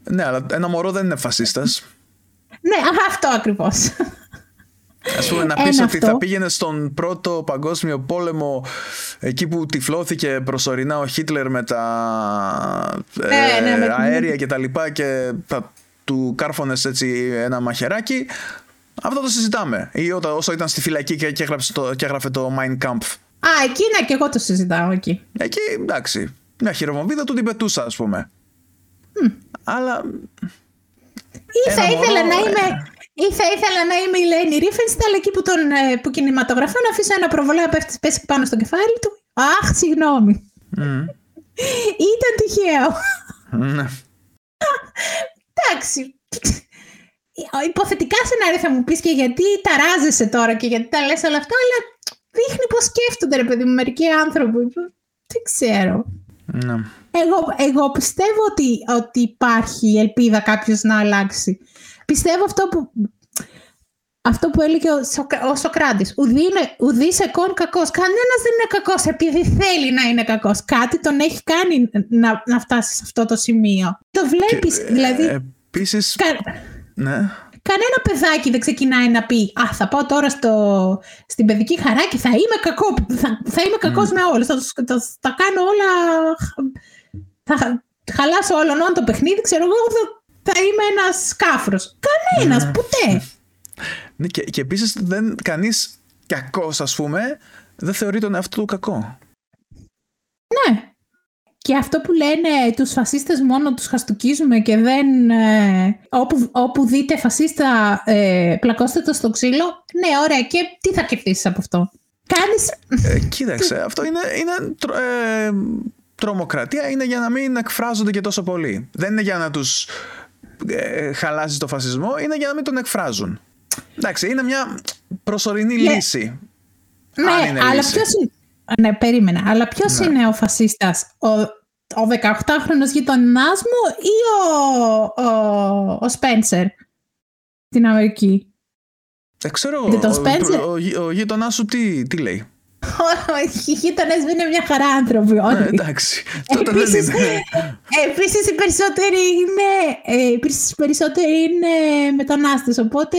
Ναι, αλλά ένα μωρό δεν είναι φασίστας. Ναι, αυτό ακριβώς. Ας πούμε, να πεις ένα ότι αυτό. Θα πήγαινε στον πρώτο παγκόσμιο πόλεμο εκεί που τυφλώθηκε προσωρινά ο Χίτλερ με τα ε, ναι, ε, ναι, αέρια ναι. και τα λοιπά και θα του κάρφωνες έτσι ένα μαχαιράκι. Αυτό το συζητάμε. Ή όταν, όσο ήταν στη φυλακή και, και, το, και έγραφε το Mein Kampf. Α, εκεί ναι, και εγώ το συζητάω εκεί. Εκεί, εντάξει. Μια χειροβομβίδα του την πετούσα, ας πούμε. Mm. Αλλά... Ή θα ήθελα μωρό... να είμαι... Ή θα ήθελα να είμαι η Λέινι Ρίφενσταλ εκεί που, τον, που κινηματογραφώ, να αφήσω ένα προβολέα να πέφτει πέσει πάνω στο κεφάλι του. Αχ, συγγνώμη. Mm. Ήταν τυχαίο. Mm. Εντάξει. Υποθετικά σενάρια θα μου πεις και γιατί ταράζεσαι τώρα και γιατί τα λες όλα αυτά, αλλά δείχνει πως σκέφτονται ρε παιδί μου μερικοί άνθρωποι. Δεν ξέρω. Ναι. Εγώ, εγώ πιστεύω ότι, ότι υπάρχει ελπίδα κάποιος να αλλάξει. Πιστεύω αυτό που, αυτό που έλεγε ο, Σοκρα, ο Σοκράτης. Ουδής εκών κακός. Κανένας δεν είναι κακός επειδή θέλει να είναι κακός. Κάτι τον έχει κάνει να, να φτάσει σε αυτό το σημείο. Το βλέπεις και, δηλαδή... Ε, επίσης... κα... Ναι. Κανένα παιδάκι δεν ξεκινάει να πει «Α, θα πάω τώρα στο, στην παιδική χαρά και θα είμαι, κακό, θα, θα είμαι κακός mm. με όλους, θα, θα, θα κάνω όλα, θα χαλάσω όλων το παιχνίδι, ξέρω εγώ, θα, θα είμαι ένας κάφρος». Κανένας, mm. ποτέ. Ναι, και, και επίσης δεν, κανείς κακός, ας πούμε, δεν θεωρεί τον εαυτό του κακό. Ναι. Και αυτό που λένε τους φασίστες μόνο τους χαστουκίζουμε και δεν... Ε, όπου, όπου δείτε φασίστα ε, πλακώστε το στο ξύλο. Ναι, ωραία. Και τι θα κερδίσεις από αυτό. Κάνεις... Ε, κοίταξε. αυτό είναι, είναι τρο, ε, τρομοκρατία. Είναι για να μην εκφράζονται και τόσο πολύ. Δεν είναι για να τους ε, χαλάσει το φασισμό. Είναι για να μην τον εκφράζουν. Εντάξει, είναι μια προσωρινή ναι. λύση. Ναι, αν είναι αλλά ποιος είναι. Ναι, περίμενα. Αλλά ποιος ναι. είναι ο φασίστας, ο, ο δεκαοκτάχρονος γειτονάς μου ή ο, ο, ο Spencer στην Αμερική. Δεν ξέρω, ο, ο, ο γείτονάς σου τι, τι λέει. Οι γείτονες μου είναι μια χαρά άνθρωποι. Ναι, εντάξει. Επίσης, επίσης οι περισσότεροι είναι, επίσης, οι περισσότεροι είναι μετανάστες, οπότε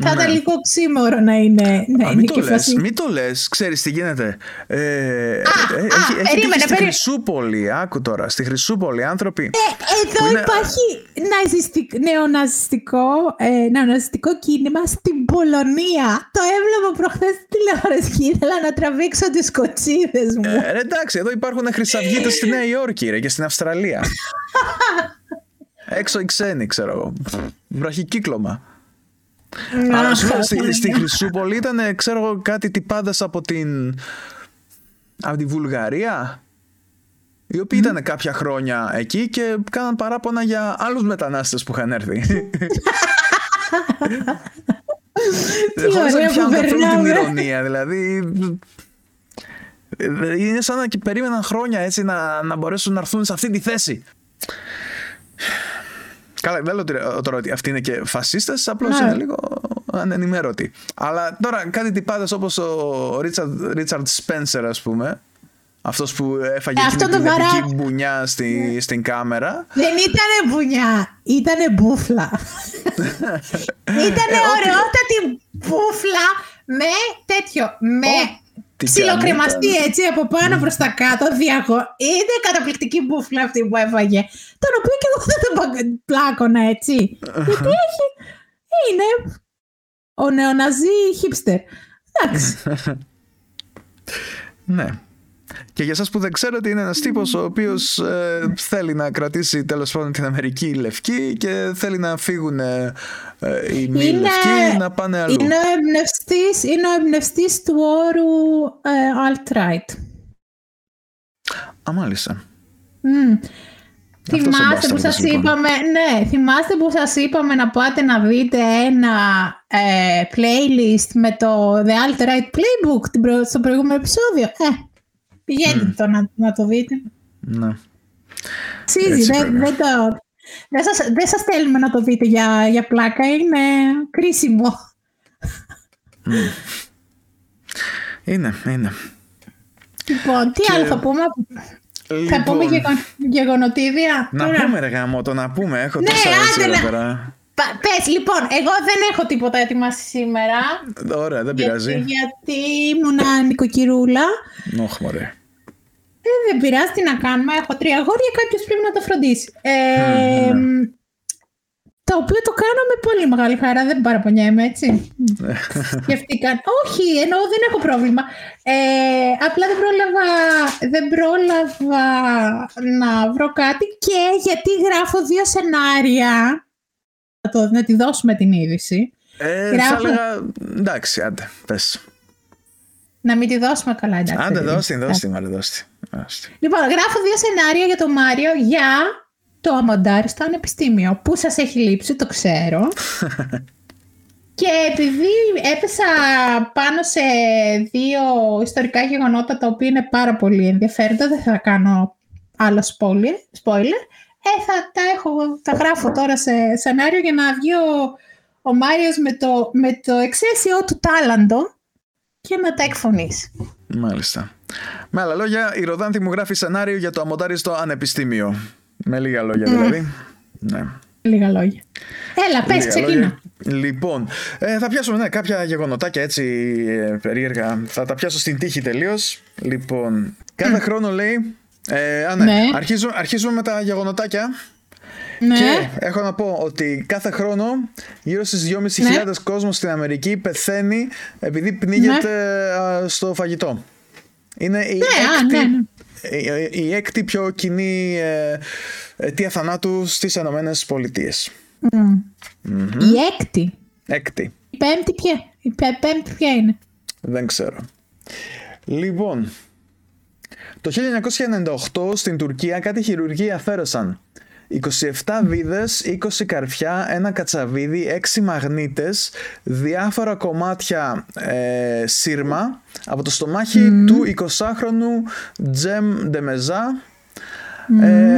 θα ήταν λίγο ξύμωρο να είναι. Ναι, μην, το λες, μην το λες, ξέρεις τι γίνεται. Ε, α, έχει, α, έχει περίμενε, στη περί... Χρυσούπολη, άκου τώρα, στη Χρυσούπολη άνθρωποι. Ε, εδώ είναι... υπάρχει ναζιστικ... νεοναζιστικό, ε, νεοναζιστικό κίνημα στην Πολωνία. Το έβλεπα προχθές στην τηλεόραση και ήθελα να τραβήξω τις κοτσίδες μου. Ε, εντάξει, εδώ υπάρχουν χρυσαυγίτες στη Νέα Υόρκη ρε, και στην Αυστραλία. Έξω οι ξένοι, ξέρω εγώ. Βραχικύκλωμα. Να, άρα στη, στη, στη Χρυσούπολη ήταν, ξέρω εγώ, κάτι τυπάδες από την από τη Βουλγαρία, οι οποίοι mm. ήταν κάποια χρόνια εκεί και κάναν παράπονα για άλλους μετανάστες που είχαν έρθει. Τι ωραία που περνάμε την ηρωνία, δηλαδή είναι σαν να περίμεναν χρόνια έτσι να, να μπορέσουν να έρθουν σε αυτή τη θέση. Καλά, δεν λέω τώρα ότι αυτοί είναι και φασίστες, απλώς ναι. είναι λίγο ανενημέρωτοι. Αλλά τώρα κάτι τυπάδες όπως ο Ρίτσαρντ Σπένσερ, ας πούμε, αυτός που έφαγε ε, εκείνη την βαρά... επική μπουνιά στη, ναι. στην κάμερα. Δεν ήτανε μπουνιά, ήτανε μπούφλα. Ήτανε ωραιότατη μπούφλα με τέτοιο, με... ψιλοκρεμαστή έτσι από πάνω προς τα κάτω διαγω... είναι καταπληκτική μπουφλα αυτή που έφαγε, τον οποίο και εγώ δεν τον πλάκωνα έτσι, γιατί έχει είναι ο νεοναζί χίπστερ, εντάξει. Ναι. Και για σας που δεν ξέρω, ότι είναι ένας τύπος ο οποίος ε, θέλει να κρατήσει τέλος πάντων την Αμερική λευκή και θέλει να φύγουν ε, ε, οι μη είναι, λευκοί να πάνε αλλού. Είναι ο εμπνευστής, είναι ο εμπνευστής του όρου ε, alt-right. Α, μάλιστα. Mm. Θυμάστε που σας λοιπόν. είπαμε, ναι, θυμάστε που σας είπαμε να πάτε να δείτε ένα ε, playlist με το The Alt-Right Playbook στο προηγούμενο επεισόδιο. Ε. Πηγαίνετε mm. το να, να το δείτε. Ναι. Ψίζει, δεν δε το... Δε σας, δε σας θέλουμε να το δείτε για, για πλάκα, είναι κρίσιμο. Mm. Είναι, είναι. Λοιπόν, τι και... άλλο θα πούμε... Λοιπόν... Θα πούμε γεγον... γεγονοτίδια. Να τώρα... πούμε ρε γάμο, το να πούμε, έχω ναι, τόσα έτσι εδώ πέρα. Πες, λοιπόν, εγώ δεν έχω τίποτα ετοιμάσει σήμερα. Ωραία, δεν πειράζει. Γιατί, γιατί ήμουνα νοικοκυρούλα. Όχ, μωρέ. Ε, δεν πειράζει, τι να κάνουμε. Έχω τρία αγόρια, κάποιος πρέπει να το φροντίσει. Ε, mm, mm. Το οποίο το κάνω με πολύ μεγάλη χαρά, δεν παραπονιέμαι, έτσι. Σκεφτήκαν. Όχι, εννοώ δεν έχω πρόβλημα. Ε, απλά δεν πρόλαβα, δεν πρόλαβα να βρω κάτι και γιατί γράφω δύο σενάρια. Το, να τη δώσουμε την είδηση. Ε, Γράφω... Θα έλεγα, εντάξει, άντε, πες. Να μην τη δώσουμε καλά, εντάξει. Άντε, δώστη, δώστη, μάλλον δώστη. Λοιπόν, γράφω δύο σενάρια για τον Μάριο για το Αμοντάριστο Πανεπιστήμιο, που σας έχει λείψει, το ξέρω. Και επειδή έπεσα πάνω σε δύο ιστορικά γεγονότα, τα οποία είναι πάρα πολύ ενδιαφέροντα, δεν θα κάνω άλλο spoiler. Ε, θα τα, έχω, τα γράφω τώρα σε σενάριο για να βγει ο, ο Μάριος με το, με το εξαίσιο του τάλαντο και να τα εκφωνήσει. Μάλιστα. Με άλλα λόγια, η Ροδάνθη μου γράφει σενάριο για το Αμοντάριστο Πανεπιστήμιο. Με λίγα λόγια δηλαδή. Mm. Ναι. Λίγα λόγια. Έλα, πες, ξεκινά. Λοιπόν, ε, θα πιάσουμε ναι, κάποια γεγονοτάκια έτσι ε, περίεργα. Θα τα πιάσω στην τύχη τελείως. Λοιπόν, κάθε mm. χρόνο λέει... Ε, α, ναι. Ναι. Αρχίζουμε, αρχίζουμε με τα γεγονοτάκια. Ναι. Και έχω να πω ότι κάθε χρόνο γύρω στις δυόμισι χιλιάδες ναι. κόσμος στην Αμερική πεθαίνει επειδή πνίγεται ναι. στο φαγητό. Είναι η, ναι, έκτη, ναι. η, η έκτη πιο κοινή ε, αιτία θανάτου στις Ηνωμένες Πολιτείες. Mm. Mm-hmm. Η έκτη. έκτη. Η πέμπτη ποια, η πέμπτη ποια είναι. Δεν ξέρω. Λοιπόν, το χίλια εννιακόσια ενενήντα οκτώ στην Τουρκία κάτι χειρουργοί αφαίρεσαν είκοσι επτά βίδες, είκοσι καρφιά, ένα κατσαβίδι, έξι μαγνήτες, διάφορα κομμάτια ε, σύρμα από το στομάχι mm. του εικοσάχρονου Τζεμ Ντεμεζά, mm. ε,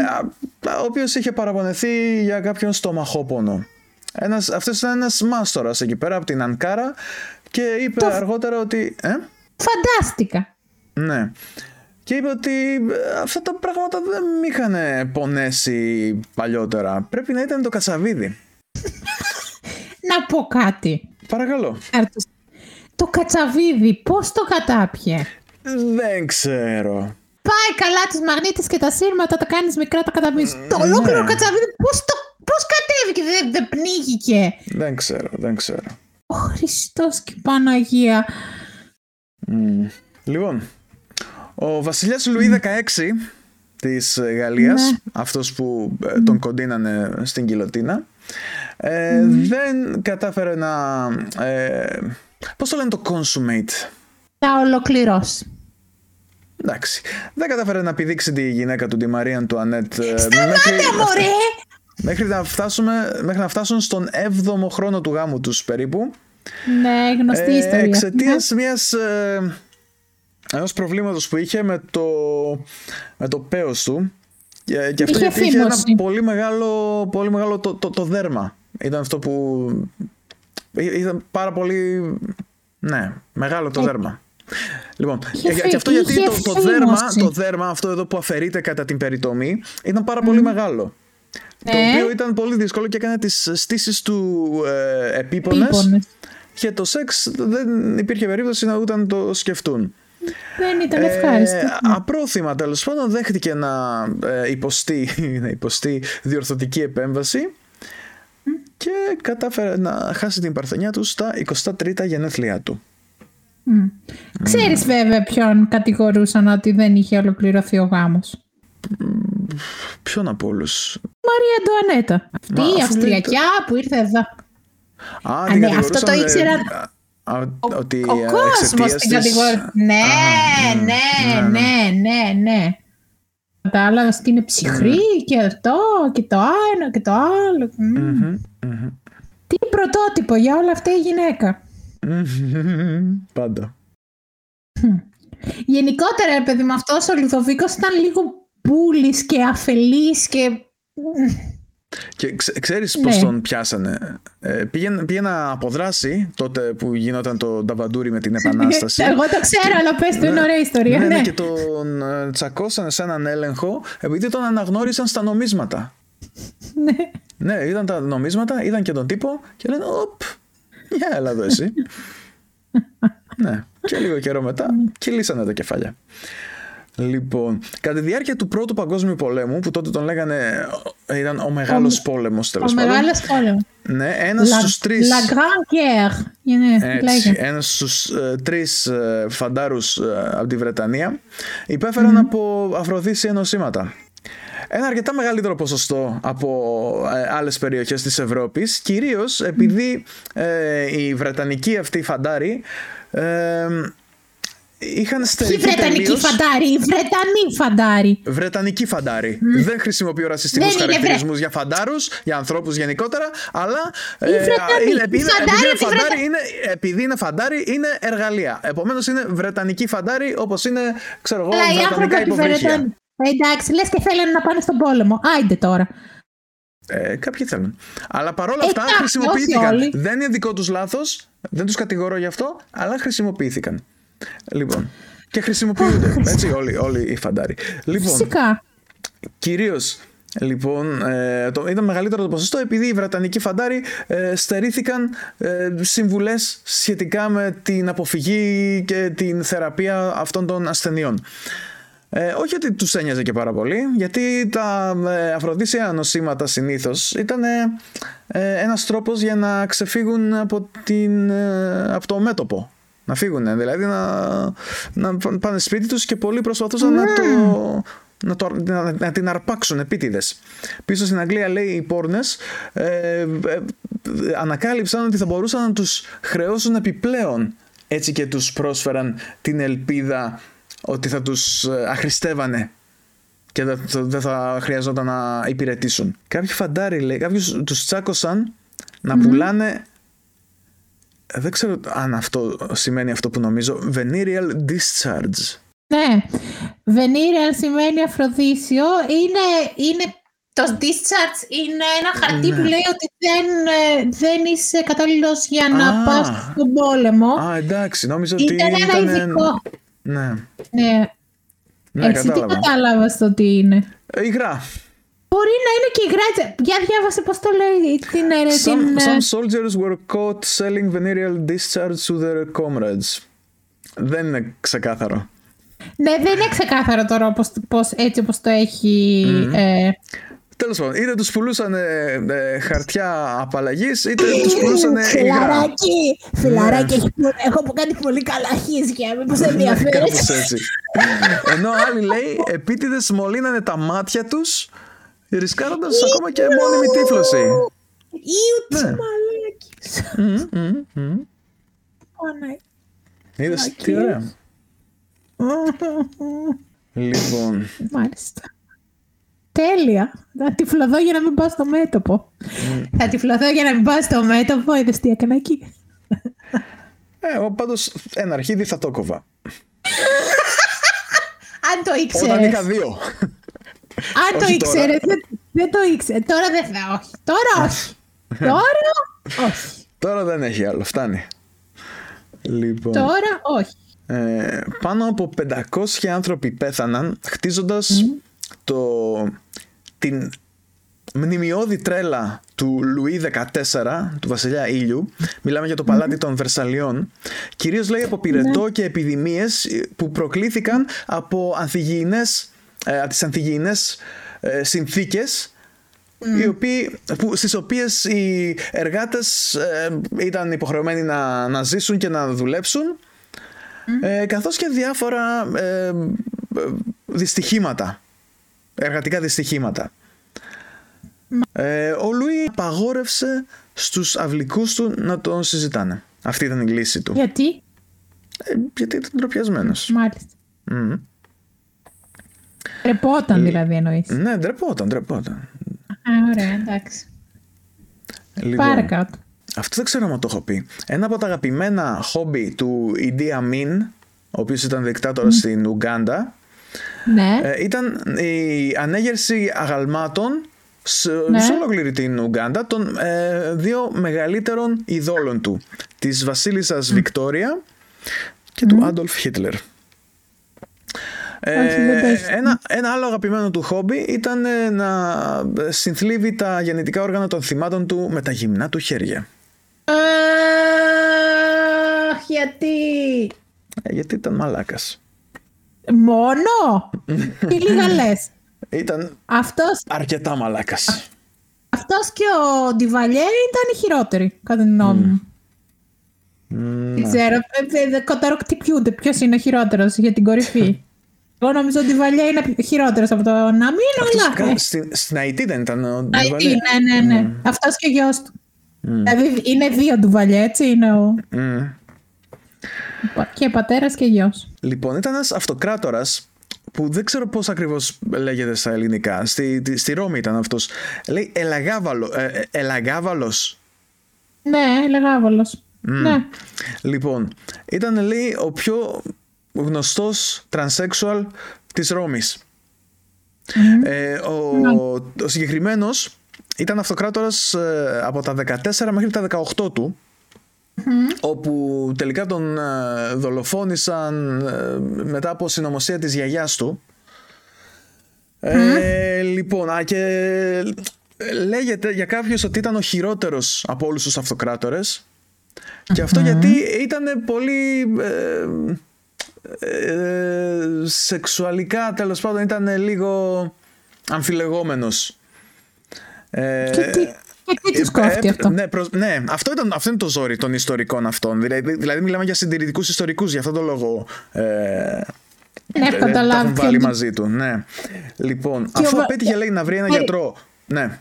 ο οποίος είχε παραπονεθεί για κάποιον στομαχόπονο. Ένας, αυτός ήταν ένας μάστορας εκεί πέρα από την Ανκάρα και είπε το... αργότερα ότι... Ε? Φαντάστηκα. Ναι. Και είπε ότι αυτά τα πράγματα δεν μ' είχαν πονέσει παλιότερα. Πρέπει να ήταν το κατσαβίδι. Να πω κάτι. Παρακαλώ. Το κατσαβίδι πώς το κατάπιε? Δεν ξέρω. Πάει καλά τις μαγνήτες και τα σύρματα, τα κάνεις μικρά, τα καταπίνεις. Mm, το ολόκληρο ναι. Κατσαβίδι πώς, το, πώς κατέβηκε, δεν, δεν πνίγηκε. Δεν ξέρω, δεν ξέρω. Ο Χριστός και η Παναγία. Mm. Λοιπόν, ο βασιλιάς Λουί δεκαέξι mm. της Γαλλίας, mm. αυτός που mm. τον κοντίνανε στην κοιλωτίνα, ε, mm. δεν κατάφερε να... Ε, πώς το λένε το consummate? Τα ολοκληρώσει. Εντάξει. Δεν κατάφερε να πηδήξει τη γυναίκα του, τη Μαρία Αντουανέτ. Σταμάτα, μωρέ! Μέχρι να, φτάσουμε, μέχρι να φτάσουν στον έβδομο χρόνο του γάμου τους περίπου. Ναι, γνωστή ε, ιστορία. Εξαιτίας ναι. μιας, ε, ενός προβλήματος που είχε με το, με το πέος του. Και, και αυτό είχε γιατί είχε ένα πολύ μεγάλο, πολύ μεγάλο το, το, το δέρμα. Ήταν αυτό που... Ήταν πάρα πολύ... Ναι, μεγάλο το ε. δέρμα. Λοιπόν, είχε, και αυτό γιατί το, το, δέρμα, το δέρμα αυτό εδώ που αφαιρείται κατά την περιτομή ήταν πάρα mm. πολύ μεγάλο. Ε. Το οποίο ήταν πολύ δύσκολο και έκανε τις στήσεις του ε, επίπονες. Και το σεξ δεν υπήρχε περίπτωση να ούτε να το σκεφτούν. Δεν ήταν ευχάριστο. ε, Απρόθυμα τέλος πάντων δέχτηκε να ε, υποστεί, να υποστεί διορθωτική επέμβαση mm. και κατάφερε να χάσει την παρθενιά του στα εικοστά τρίτα γενέθλιά του. Mm. Ξέρεις mm. βέβαια ποιον κατηγορούσαν ότι δεν είχε ολοκληρωθεί ο γάμος? Ποιον από όλους? Μαρία Αντουανέτα. Αυτή Μα, η Αυστριακιά το... που ήρθε εδώ. Α, Α ναι, αυτό το ήξεραν. Ότι ο, ο κόσμος την κατηγορούσε. Ναι, ναι, ναι, ναι, ναι, ναι. Κατάλαβες ότι είναι ψυχρή mm. και αυτό και το άλλο και το άλλο. Mm. Mm-hmm, mm-hmm. Τι πρωτότυπο για όλα αυτά η γυναίκα. Πάντα. Γενικότερα, παιδί μου, αυτός ο Λουδοβίκος ήταν λίγο μπούλης και αφελής και... Και ξε, ξέρεις ναι. πώς τον πιάσανε? ε, πήγαινε, πήγαινε να αποδράσει τότε που γινόταν το νταβαντούρι με την Επανάσταση. Εγώ το ξέρω, και, αλλά πες του, είναι ωραία ιστορία. Ναι, ναι, ναι. Και τον τσακώσανε σε έναν έλεγχο επειδή τον αναγνώρισαν στα νομίσματα. Ναι. Ναι, ήταν τα νομίσματα, ήταν και τον τύπο και λένε οπ. Για έλα εδώ εσύ. Ναι, και λίγο καιρό μετά κυλήσανε τα κεφάλια. Λοιπόν, κατά τη διάρκεια του Πρώτου Παγκόσμιου Πολέμου, που τότε τον λέγανε, ήταν ο Μεγάλος ο... Πόλεμος τέλος πάντων. Ο Μεγάλος Πόλεμος. Ναι, ένας La... στους τρεις. La Grande Guerre. Έτσι, ένας στους ε, τρεις ε, φαντάρους ε, από τη Βρετανία υπέφεραν mm-hmm. από αφροδίσια νοσήματα. Ένα αρκετά μεγαλύτερο ποσοστό από ε, άλλες περιοχές της Ευρώπης, κυρίως επειδή ε, οι Βρετανικοί αυτοί φαντάροι ε, είχαν στερηθεί τελείως... Οι Βρετανικοί φαντάροι, οι Βρετανοί φαντάροι. Βρετανικοί φαντάροι. Mm. Δεν χρησιμοποιώ ρασιστικούς χαρακτηρισμούς βρε... για φαντάρους, για ανθρώπους γενικότερα, αλλά ε, ε, επειδή, φαντάρι, είναι φαντάρι, είναι, επειδή είναι φαντάροι είναι εργαλεία. Επομένως είναι Βρετανικοί φαντάροι, όπως είναι, ξέρω εγώ, Βρετανικά υποβρύχια. Εντάξει, λες και θέλουν να πάνε στον πόλεμο. Άιντε τώρα. Ε, κάποιοι θέλουν. Αλλά παρόλα ε, αυτά τα, χρησιμοποιήθηκαν. Δεν είναι δικό τους λάθος, δεν τους κατηγορώ γι' αυτό, αλλά χρησιμοποιήθηκαν. Λοιπόν, και χρησιμοποιούνται. Έτσι, όλοι, όλοι οι φαντάροι. Λοιπόν, φυσικά. Κυρίως, λοιπόν, ε, το, ήταν μεγαλύτερο το ποσοστό επειδή οι Βρετανικοί φαντάροι ε, στερήθηκαν ε, συμβουλές σχετικά με την αποφυγή και την θεραπεία αυτών των ασθενειών. Ε, όχι ότι τους ένοιαζε και πάρα πολύ, γιατί τα ε, αφροδίσια νοσήματα συνήθως ήταν ε, ένας τρόπος για να ξεφύγουν από, την, ε, από το μέτωπο. Να φύγουν, δηλαδή να, να πάνε σπίτι τους και πολλοί προσπαθούσαν ναι. να, το, να, το, να, να την αρπάξουν επίτηδες. Πίσω στην Αγγλία, λέει, οι πόρνες ε, ε, ανακάλυψαν ότι θα μπορούσαν να τους χρεώσουν επιπλέον. Έτσι και τους πρόσφεραν την ελπίδα ότι θα τους αχρηστεύανε και δεν θα χρειαζόταν να υπηρετήσουν. Κάποιοι φαντάροι, λέει, κάποιους τους τσάκωσαν να mm-hmm. πουλάνε, δεν ξέρω αν αυτό σημαίνει αυτό που νομίζω, venereal discharge. Ναι, venereal σημαίνει αφροδίσιο, είναι, είναι Το discharge είναι ένα χαρτί, ναι, που λέει ότι δεν, δεν είσαι κατάλληλος για να α, πας στον πόλεμο. Α, εντάξει, νόμιζα ότι ήταν ένα ειδικό. Ναι. Ναι. Ναι, έτσι, κατάλαβα. Τι κατάλαβες το τι είναι? Ε, υγρά. Μπορεί να είναι και υγρά. Για διάβασε πώς το λέει. Την, some, την... some soldiers were caught selling venereal discharge to their comrades. Δεν είναι ξεκάθαρο. Ναι, δεν είναι ξεκάθαρο τώρα πώς, πώς, έτσι όπως το έχει... Mm-hmm. Ε... Τέλος πάντων, είτε τους πουλούσαν ε, ε, χαρτιά απαλλαγής, είτε τους πουλούσαν υγρά. Φιλαράκι, φιλαράκι, ναι. Έχω κάνει πολύ καλά χίζια, μήπως ενδιαφέρεσαι. Κάπως έτσι. Ενώ άλλοι λέει, επίτηδες μολύνανε τα μάτια τους, ρισκάροντας ακόμα και μόνιμη τύφλωση. Ήου, τι μαλάκης. Είδες τι ωραία. Λοιπόν. Μάλιστα. Τέλεια. Θα τυφλωθώ για να μην πάω στο μέτωπο. Mm. Θα τυφλωθώ για να μην πάω στο μέτωπο. Είδες τι έκανα εκεί. Εγώ πάντως ένα αρχίδι θα το κόβα. Αν το ήξερες. Όταν είχα δύο. Αν το ήξερες. Δεν, δεν το ήξερες. Τώρα δεν θα. Όχι. Τώρα όχι. Τώρα όχι. Τώρα δεν έχει άλλο. Φτάνει. Λοιπόν. Τώρα όχι. Ε, πάνω από πεντακόσιοι άνθρωποι πέθαναν χτίζοντας mm. το, την μνημιώδη τρέλα του Λουί δεκατέσσερα, του βασιλιά Ήλιου. Μιλάμε για το παλάτι mm. των Βερσαλιών. Κυρίως λέει από πυρετό mm. και επιδημίες που προκλήθηκαν από, ανθυγιεινές, ε, από τις ανθυγιεινές ε, συνθήκες mm. οι οποίοι, που, στις οποίες οι εργάτες ε, ήταν υποχρεωμένοι να, να ζήσουν και να δουλέψουν. Mm. Ε, καθώς και διάφορα ε, δυστυχήματα, εργατικά δυστυχήματα. Mm. Ε, ο Λουί απαγόρευσε στους αυλικούς του να τον συζητάνε. Αυτή ήταν η λύση του. Γιατί? Ε, γιατί ήταν ντροπιασμένος. Μάλιστα. Mm. Ντρεπόταν δηλαδή εννοείς? Ναι, ντρεπόταν, ντρεπόταν. Α, ωραία, εντάξει. Λοιπόν, πάρα κάτω. Αυτό δεν ξέρω αν το έχω πει. Ένα από τα αγαπημένα χόμπι του Ιντί Αμίν, ο οποίος ήταν δικτάτορας mm. στην Ουγκάντα, ναι, ε, ήταν η ανέγερση αγαλμάτων σε, ναι, σε ολόκληρη την Ουγκάντα των ε, δύο μεγαλύτερων ειδόλων του, της βασίλισσας mm. Βικτόρια και mm. του Άντολφ Χίτλερ. Ε, ένα, ένα άλλο αγαπημένο του χόμπι ήταν ε, να συνθλίβει τα γεννητικά όργανα των θυμάτων του με τα γυμνά του χέρια. Αχ, γιατί? Ε, γιατί ήταν μαλάκας. Μόνο? Τι λίγα λες. Ήταν αυτός... αρκετά μαλάκας. Α, αυτός και ο Ντιβαλιέ ήταν οι χειρότεροι, κατά την γνώμη μου. Mm. Δεν mm, ξέρω, ναι. Κοταροκτυπιούνται ποιος είναι ο χειρότερος για την κορυφή. Εγώ νομίζω ότι ο Ντιβαλιέ είναι χειρότερος από το να μην ολάχα. Στην, στην Αϊτή δεν ήταν ο Ντιβαλιέ? Ναι, ναι, ναι. Mm. Αυτός και ο γιος του. Mm. Δηλαδή είναι δύο Ντιβαλιέ, έτσι είναι ο... Mm. Και πατέρας και γιος. Λοιπόν, ήταν ένας αυτοκράτορας που δεν ξέρω πώς ακριβώς λέγεται στα ελληνικά. Στη, στη, στη Ρώμη ήταν αυτός. Λέει Ελαγάβαλο, ε, Ελαγάβαλος. Ναι, Ελαγάβαλος. Mm. Ναι. Λοιπόν, ήταν λέει ο πιο... γνωστός τρανσέξουαλ της Ρώμης. Mm-hmm. Ε, ο, mm-hmm. ο συγκεκριμένος ήταν αυτοκράτορας ε, από τα δεκατέσσερα μέχρι τα δεκαοκτώ του, mm-hmm. όπου τελικά τον ε, δολοφόνησαν ε, μετά από συνωμοσία της γιαγιάς του. Ε, mm-hmm. Λοιπόν, α, και λέγεται για κάποιους ότι ήταν ο χειρότερος από όλους τους αυτοκράτορες, mm-hmm. και αυτό γιατί ήταν πολύ... Ε, Ε, σεξουαλικά, τέλος πάντων, ήταν λίγο αμφιλεγόμενος. Ε, και τι, και τι τους κόφτει αυτό? Ναι, προ, ναι αυτό, ήταν, αυτό είναι το ζόρι των ιστορικών αυτών. Δηλαδή, δηλαδή μιλάμε για συντηρητικούς ιστορικούς, γι' αυτόν τον λόγο ε, ναι, ε, τα έχουν βάλει μαζί του. Ναι. Λοιπόν, και αφού ο... απέτυχε λέει να βρει ένα Μάρι... γιατρό. Ναι.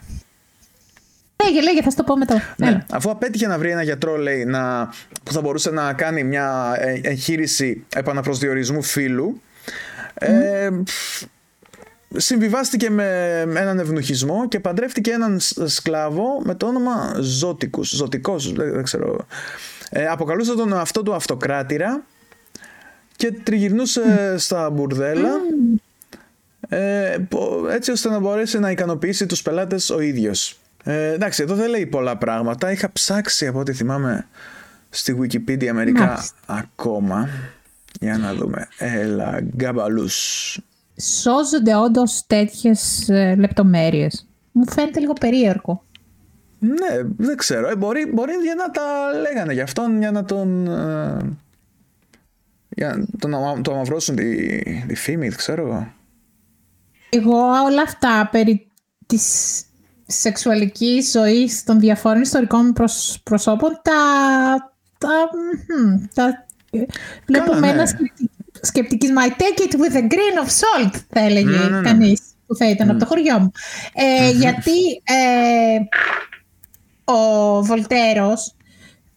Λέγε, λέγε, θα στο πω μετά. Ναι. Αφού απέτυχε να βρει ένα γιατρό, λέει, να, που θα μπορούσε να κάνει μια εγχείρηση επαναπροσδιορισμού φύλου, mm. ε, συμβιβάστηκε με έναν ευνουχισμό και παντρεύτηκε έναν σκλάβο με το όνομα Ζώτικος. Ζωτικός, δεν, δεν ξέρω. Ε, αποκαλούσε τον εαυτό του αυτοκράτηρα και τριγυρνούσε mm. στα μπουρδέλα. Mm. ε, έτσι ώστε να μπορέσει να ικανοποιήσει τους πελάτες ο ίδιος. Ε, εντάξει, εδώ δεν λέει πολλά πράγματα. Είχα ψάξει από ό,τι θυμάμαι στη Wikipedia μερικά Μάλιστα. ακόμα. Για να δούμε. Έλα, γκαμπαλούς. Σώζονται όντως τέτοιες ε, λεπτομέρειες. Μου φαίνεται λίγο περίεργο. Ναι, δεν ξέρω. Ε, μπορεί, μπορεί για να τα λέγανε γι' αυτόν, για να τον... Ε, για να το αμαυρώσουν τη, τη φήμη, δεν ξέρω εγώ. Εγώ όλα αυτά περί της σεξουαλικής ζωής των διαφόρων ιστορικών προσ, προσώπων τα... τα, τα βλέπω με ένα σκεπτικής «My take it with a grain of salt» θα έλεγε mm, κανείς mm, που θα ήταν mm. από το χωριό μου. Ε, mm-hmm. Γιατί ε, ο Βολτέρος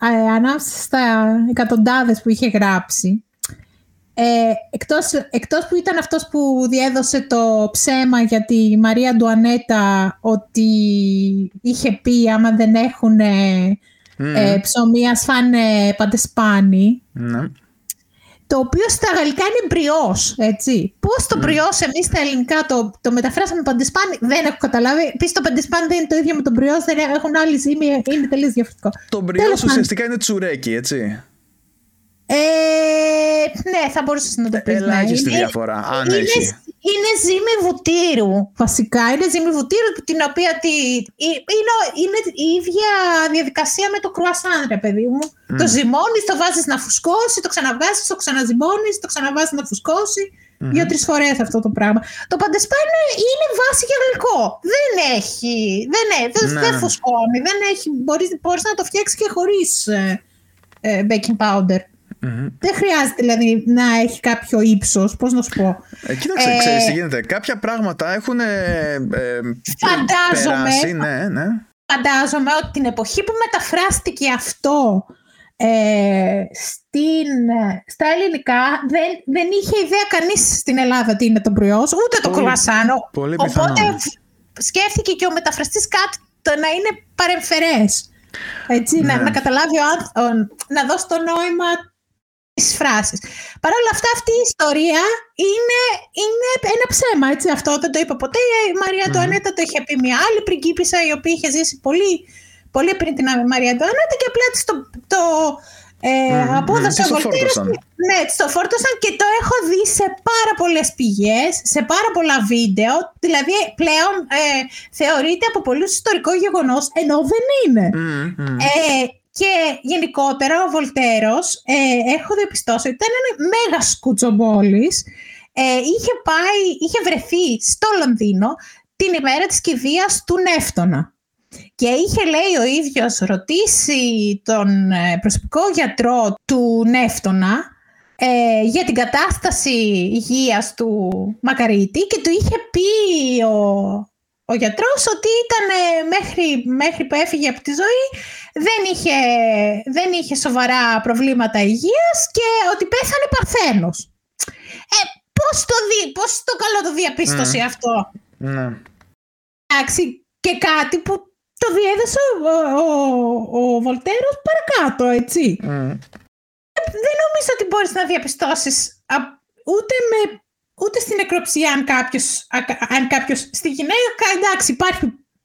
ε, ανάμεσα στα εκατοντάδες που είχε γράψει Ε, εκτός, εκτός που ήταν αυτός που διέδωσε το ψέμα για τη Μαρία Ντουανέτα ότι είχε πει άμα δεν έχουν mm. ε, ψωμί ας φάνε παντεσπάνι mm. το οποίο στα γαλλικά είναι μπριός, έτσι. Πώς το μπριός εμείς στα ελληνικά το, το μεταφράσαμε παντεσπάνι δεν έχω καταλάβει. Επίσης το παντεσπάνι δεν είναι το ίδιο με τον μπριός, δεν έχουν άλλη ζύμη, είναι τελείως διαφορετικό. Το μπριός ουσιαστικά είναι τσουρέκι, έτσι. Ε, ναι, θα μπορούσες να το πεις. Ελάχιστη διαφορά, αν είναι, έχει. Είναι ζύμη βουτύρου, βασικά. Είναι ζύμη βουτύρου, την οποία τη, είναι, είναι η ίδια διαδικασία με το κρουασάν, ρε παιδί μου. Mm. Το ζυμώνεις, το βάζεις να φουσκώσει, το ξαναβγάζεις, το ξαναζυμώνεις, το ξαναβάζεις να φουσκώσει. Mm-hmm. Δύο-τρεις φορές αυτό το πράγμα. Το παντεσπάνι είναι βάση για γλυκό. Δεν έχει, δεν, δεν, ναι. δεν φουσκώνει, δεν έχει, μπορείς, μπορείς να το φτιάξεις και χωρίς ε, ε, baking powder. Mm-hmm. Δεν χρειάζεται δηλαδή να έχει κάποιο ύψος, πώς να σου πω. Ε, κοίταξε, ε, ξέρεις τι γίνεται. Κάποια πράγματα έχουν ε, ε, φαντάζομαι, περάσει, ναι, ναι. Φαντάζομαι ότι την εποχή που μεταφράστηκε αυτό ε, στην, στα ελληνικά δεν, δεν είχε ιδέα κανείς στην Ελλάδα τι είναι το μπριός, ούτε πολύ, το κρουασάνο. Οπότε σκέφτηκε και ο μεταφραστής κάτι το να είναι παρεμφερές. Έτσι, ναι. να, να καταλάβει ο άνθρωπος, να δώσει το νόημα της φράσης. Παρ' όλα αυτά, αυτή η ιστορία είναι, είναι ένα ψέμα. Έτσι, αυτό δεν το είπα ποτέ. Η Μαρία mm-hmm. Ντουανέτα το είχε πει μια άλλη πριγκίπισσα, η οποία είχε ζήσει πολύ, πολύ πριν την Μαρία Ντουανέτα και απλά της το, το ε, mm-hmm. απόδωσε mm-hmm. ο Βολτήρος. Ναι, της το φόρτωσαν και το έχω δει σε πάρα πολλές πηγές, σε πάρα πολλά βίντεο. Δηλαδή, πλέον ε, θεωρείται από πολλούς ιστορικό γεγονός, ενώ δεν είναι. Mm-hmm. Ε, και γενικότερα ο Βολτέρος, ε, έχω διαπιστώσει ότι ήταν ένα μέγα σκουτσομπόλης. Ε, είχε, πάει, είχε βρεθεί στο Λονδίνο την ημέρα της κηδείας του Νεύτωνα. Και είχε, λέει, ο ίδιος ρωτήσει τον προσωπικό γιατρό του Νεύτωνα ε, για την κατάσταση υγείας του Μακαρίτη και του είχε πει ο, ο γιατρός ότι ήταν μέχρι, μέχρι που έφυγε από τη ζωή δεν είχε, δεν είχε σοβαρά προβλήματα υγείας και ότι πέθανε παρθένος. Ε, πώς το, δι, πώς το καλό το διαπίστωσε mm. αυτό. Mm. Εντάξει, και κάτι που το διέδεσε ο, ο, ο Βολτέρος παρακάτω, έτσι. Mm. Δεν νομίζω ότι μπορείς να διαπιστώσεις α, ούτε, με, ούτε στην νεκροψία αν κάποιος, α, αν κάποιος στη γυναίκα, εντάξει, υπάρχει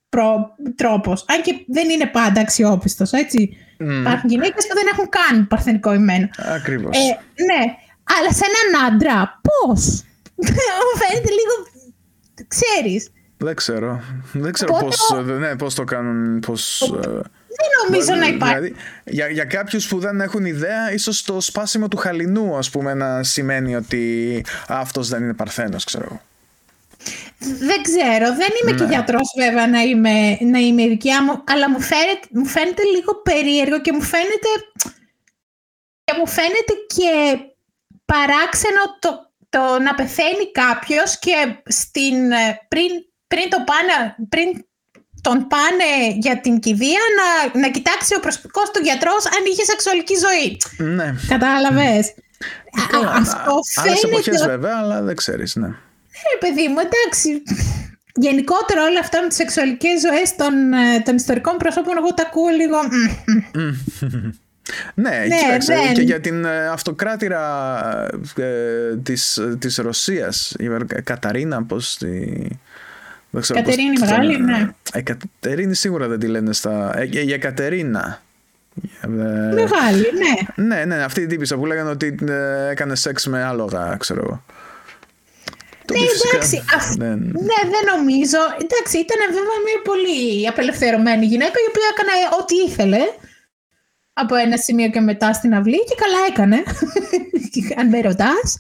προ, τρόπος, αν και δεν είναι πάντα αξιόπιστος, έτσι. Mm. Υπάρχουν γυναίκες που δεν έχουν καν παρθενικό ημένο. Ακριβώς. Ε, ναι, αλλά σε έναν άντρα, πώς. Μου φαίνεται λίγο, ξέρεις. Δεν ξέρω, δεν ξέρω πώς, το... ναι, πώς το κάνουν, πώς... Δεν νομίζω να υπάρχει. Δηλαδή, για, για κάποιους που δεν έχουν ιδέα, ίσως το σπάσιμο του χαλινού, ας πούμε, να σημαίνει ότι α, αυτός δεν είναι παρθένος, ξέρω. Δεν ξέρω, δεν είμαι ναι. και γιατρός βέβαια να είμαι, να είμαι ειδική, αλλά μου φαίνεται, μου φαίνεται λίγο περίεργο και μου φαίνεται, και, μου φαίνεται και παράξενο το, το να πεθαίνει κάποιος και στην, πριν... Πριν, το πάνε, πριν τον πάνε για την κηδεία να, να κοιτάξει ο προσωπικός του γιατρός αν είχε σεξουαλική ζωή. Ναι. Κατάλαβες. Mm. Αυτό άλλες φαίνεται... εποχές βέβαια, αλλά δεν ξέρεις, ναι. Ρε παιδί μου, εντάξει. Γενικότερα όλα αυτά με τις σεξουαλικές ζωές των, των ιστορικών προσώπων, εγώ τα ακούω λίγο... Mm. Ναι, ναι, κοίταξε, δεν... και για την αυτοκράτηρα ε, της, της Ρωσίας, η Καταρίνα, πώς τη... Κατερίνη Μεγάλη, ναι. Ε, Κατερίνη σίγουρα δεν τη λένε στα... Ε, για Κατερίνα. Μεγάλη, ναι. Ναι, ναι, αυτή η τύπισσα που λέγανε ότι έκανε σεξ με άλογα, ξέρω εγώ. Ναι, εντάξει, αυ... δεν... ναι, δεν νομίζω. Εντάξει, ήταν βέβαια μια πολύ απελευθερωμένη γυναίκα η οποία έκανε ό,τι ήθελε από ένα σημείο και μετά στην αυλή και καλά έκανε, αν με ρωτάς.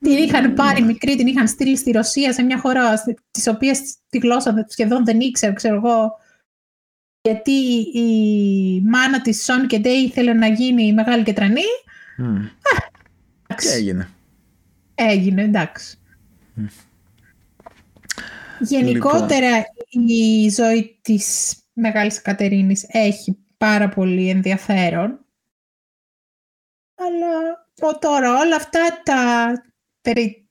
Την είχαν πάρει μικρή, την είχαν στείλει στη Ρωσία, σε μια χώρα της οποίας τη γλώσσα σχεδόν δεν ήξερε, ξέρω εγώ, γιατί η μάνα της Σον και Ντέι ήθελε να γίνει μεγάλη και τρανή. Mm. Α, και έγινε. Έγινε, εντάξει. Mm. Γενικότερα λοιπόν, η ζωή της Μεγάλης Κατερίνης έχει πάρα πολύ ενδιαφέρον. Αλλά τώρα όλα αυτά τα περί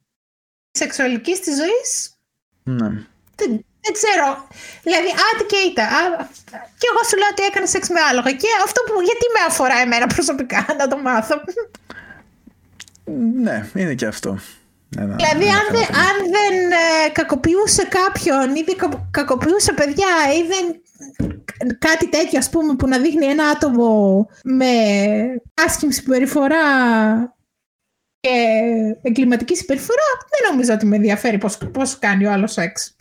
σεξουαλικής της ζωής, ναι, δεν, δεν ξέρω. Δηλαδή, άντε και ήταν. Και εγώ σου λέω ότι έκανε σεξ με άλογα. Και αυτό που, γιατί με αφορά εμένα προσωπικά να το μάθω. Ναι, είναι και αυτό. Ένα, δηλαδή, ένα αν, δε, αν δεν ε, κακοποιούσε κάποιον ή δεν κα, κακοποιούσε παιδιά ή δεν... κάτι τέτοιο, ας πούμε, που να δείχνει ένα άτομο με άσχημη συμπεριφορά και εγκληματική συμπεριφορά, δεν νομίζω ότι με ενδιαφέρει πώς, πώς κάνει ο άλλος σεξ.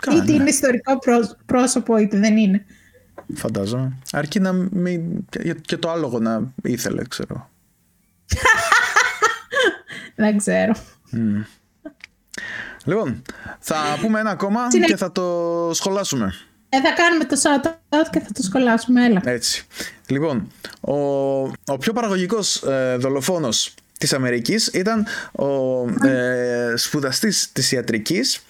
Κάνε. Είτε είναι ιστορικό πρόσωπο είτε δεν είναι. Φαντάζομαι. Αρκεί να μην... και το άλογο να ήθελε, ξέρω. Δεν ξέρω. Mm. Λοιπόν, θα πούμε ένα ακόμα Συνε... και θα το σχολάσουμε. Ε, θα κάνουμε το shout-out και θα το σχολάσουμε, έλα. Έτσι. Λοιπόν, ο, ο πιο παραγωγικός ε, δολοφόνος της Αμερικής ήταν ο ε, σπουδαστής της ιατρικής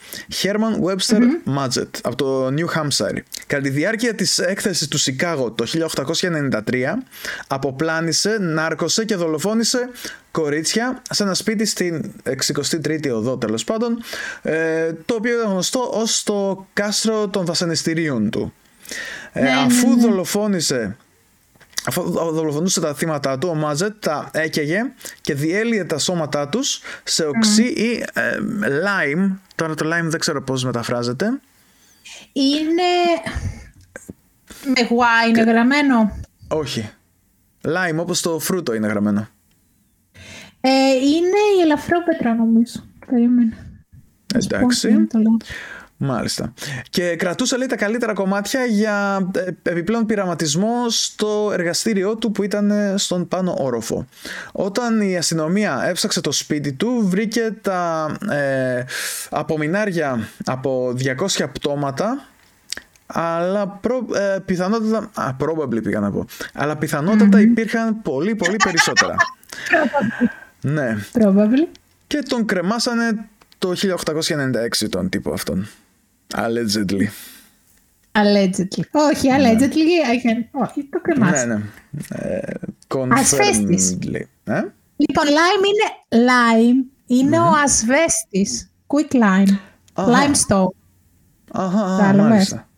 Herman Webster mm-hmm. Mudgett από το New Hampshire. Κατά τη διάρκεια της έκθεσης του Σικάγο το χίλια οκτακόσια ενενήντα τρία αποπλάνησε, νάρκωσε και δολοφόνησε κορίτσια σε ένα σπίτι στην εξηκοστή τρίτη οδό, τέλος πάντων, ε, το οποίο ήταν γνωστό ως το κάστρο των βασανιστήριων του. Ε, ναι, αφού ναι, ναι. δολοφόνησε Αφού δολοφονούσε τα θύματα του, ο Μάτζετ τα έκαιγε και διέλυε τα σώματά τους σε οξύ mm. ή ε, λάιμ. Τώρα το λάιμ δεν ξέρω πώς μεταφράζεται. Είναι... με γουά είναι γραμμένο. Όχι. Λάιμ όπως το φρούτο είναι γραμμένο. Ε, είναι η ελαφρόπετρα νομίζω. Περίμενε. Εντάξει. Μάλιστα. Και κρατούσε, λέει, τα καλύτερα κομμάτια για επιπλέον πειραματισμό στο εργαστήριό του που ήταν στον πάνω όροφο. Όταν η αστυνομία έψαξε το σπίτι του, βρήκε τα ε, απομεινάρια από διακόσια πτώματα, αλλά προ, ε, πιθανότατα, α, probably πήγα να πω, αλλά πιθανότατα mm-hmm. υπήρχαν πολύ πολύ περισσότερα. Ναι. Probably. Και τον κρεμάσανε το χίλια οκτακόσια ενενήντα έξι τον τύπο αυτόν. Allegedly. Allegedly. Όχι, allegedly. Όχι, το κρεμάσαι. Ναι, ναι. Ασβέστης. Λοιπόν, lime είναι lime. Είναι ο ασβέστης. Quick lime. Limestone. Αχα, μάλιστα.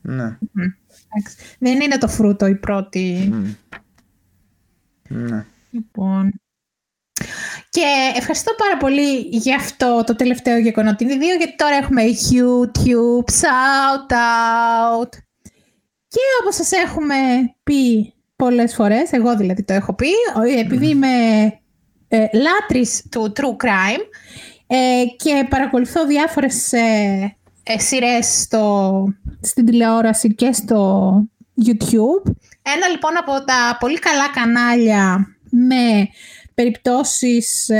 Δεν είναι το φρούτο η πρώτη. Ναι. Λοιπόν... και ευχαριστώ πάρα πολύ για αυτό το τελευταίο γεγονοτίδιο, γιατί τώρα έχουμε YouTube, shout out. Και όπως σας έχουμε πει πολλές φορές, εγώ δηλαδή το έχω πει, επειδή είμαι ε, λάτρης του true crime ε, και παρακολουθώ διάφορες ε, ε, σειρές στο, στην τηλεόραση και στο YouTube. Ένα λοιπόν από τα πολύ καλά κανάλια με... περιπτώσεις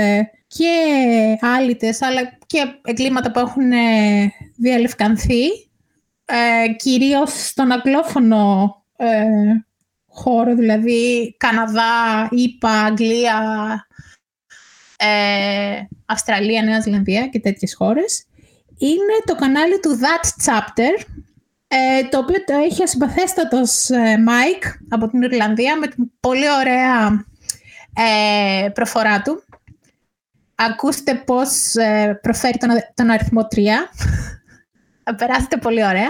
και άλυτες, αλλά και εγκλήματα που έχουν διαλευκανθεί, κυρίως στον αγγλόφωνο χώρο, δηλαδή Καναδά, ΗΠΑ, Αγγλία, Αυστραλία, Νέα Ζηλανδία και τέτοιες χώρες. Είναι το κανάλι του That Chapter, το οποίο το έχει ο συμπαθέστατος Μάικ από την Ιρλανδία, με την πολύ ωραία Ε, προφορά του. Ακούστε πώς ε, προφέρει τον, τον αριθμό τρία. Θα περάσετε πολύ ωραία.